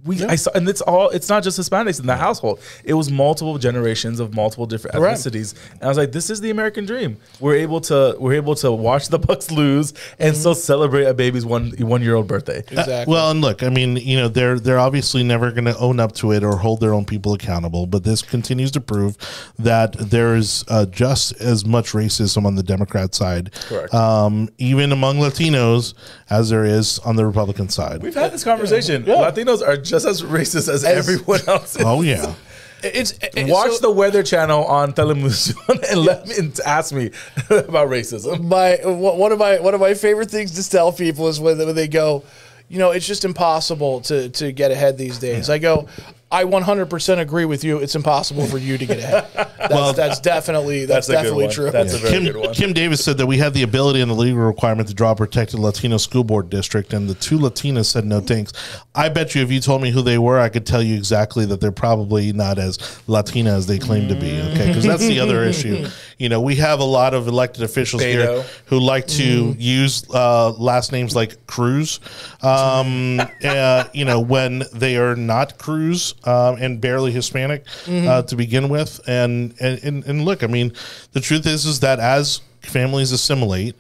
We, yeah. I saw, and it's all, it's not just Hispanics in the yeah. household. It was multiple generations of multiple different ethnicities. Right. And I was like, this is the American dream. We're able to, we're able to watch the Bucks lose and mm-hmm. still celebrate a baby's one, one year old birthday. Exactly. Uh, well, and look, I mean, you know, they're, they're obviously never going to own up to it or hold their own people accountable, but this continues to prove that there is uh, just as much racism on the Democrat side, Correct. Um, even among Latinos, as there is on the Republican side. We've had this conversation. Yeah. Yeah. Latinos are just as racist as, as everyone else is. Oh yeah. It's, it's watch so, the Weather Channel on Telemundo and let me and ask me about racism. My one of my one of my favorite things to tell people is when they go, you know, it's just impossible to to get ahead these days. I go, I one hundred percent agree with you. It's impossible for you to get ahead. That's, well, that's definitely that's, that's definitely true. That's yeah. a very Kim, good one. Kim Davis said that we have the ability and the legal requirement to draw a protected Latino school board district, and the two Latinas said no thanks. I bet you if you told me who they were, I could tell you exactly that they're probably not as Latina as they claim to be. Okay, because that's the other issue. You know, we have a lot of elected officials Beto. Here who like to mm. use uh, last names like Cruz, um, uh, you know, when they are not Cruz. Um, and barely Hispanic mm-hmm. uh, to begin with, and, and and and look, I mean, the truth is is that as families assimilate,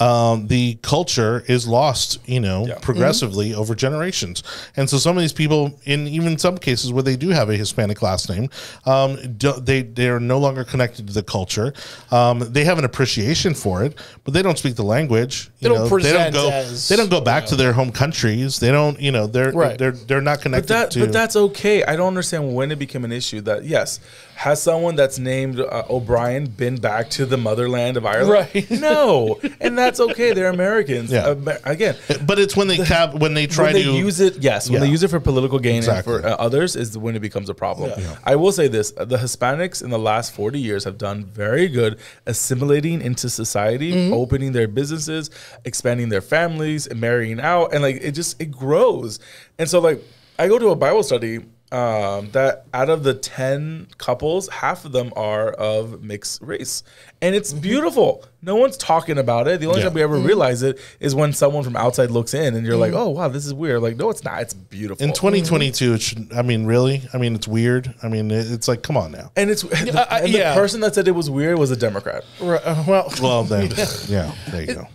um, the culture is lost, you know, yeah. progressively mm-hmm. over generations. And so some of these people, in even some cases where they do have a Hispanic last name, um, do, they, they are no longer connected to the culture. Um, they have an appreciation for it, but they don't speak the language. You they, know, don't they don't go, as, they don't go back you know. to their home countries. They don't, you know, they're, right. they're, they're not connected but that, to. But that's okay. I don't understand when it became an issue that, yes, has someone that's named uh, O'Brien been back to the motherland of Ireland? Right. No. And that That's okay. They're Americans. Yeah. Amer again, but it's when they cap when they try when they to use it. Yes, when yeah. they use it for political gain exactly. and for uh, others is when it becomes a problem. Yeah. Yeah. I will say this: the Hispanics in the last forty years have done very good assimilating into society, mm-hmm. opening their businesses, expanding their families, and marrying out, and like it just it grows. And so, like, I go to a Bible study. Um, that out of the ten couples, half of them are of mixed race. And it's mm-hmm. beautiful. No one's talking about it. The only yeah. time we ever realize it is when someone from outside looks in and you're mm. like, oh, wow, this is weird. Like, no, it's not. It's beautiful. In twenty twenty-two, it should, I mean, really? I mean, it's weird. I mean, it's like, come on now. And it's the, I, I, and yeah. the person that said it was weird was a Democrat. Right, uh, well, well, then, yeah. yeah, there you go.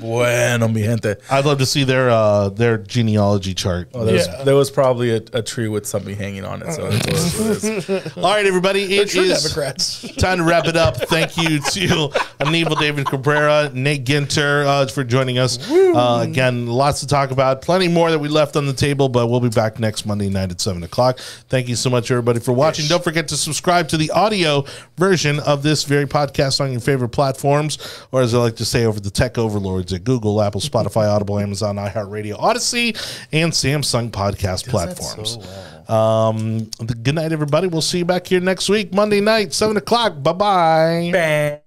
Bueno, mi gente. I'd love to see their uh, their genealogy chart. Oh, there, yeah. was, there was probably a, a tree with something hanging on it. So that's what it is. All right, everybody. It is Democrats. Time to wrap it up. Thank you to Anibal David Cabrera, Nate Ginter uh, for joining us. Uh, again, lots to talk about. Plenty more that we left on the table, but we'll be back next Monday night at seven o'clock. Thank you so much, everybody, for watching. Yes. Don't forget to subscribe to the audio version of this very podcast on your favorite platforms, or as I like to say, over the tech overlords at Google, Apple, Spotify, Audible, Amazon, iHeartRadio, Odyssey, and Samsung podcast platforms. So um, good night, everybody. We'll see you back here next week, Monday night, seven o'clock. Bye-bye. Bye.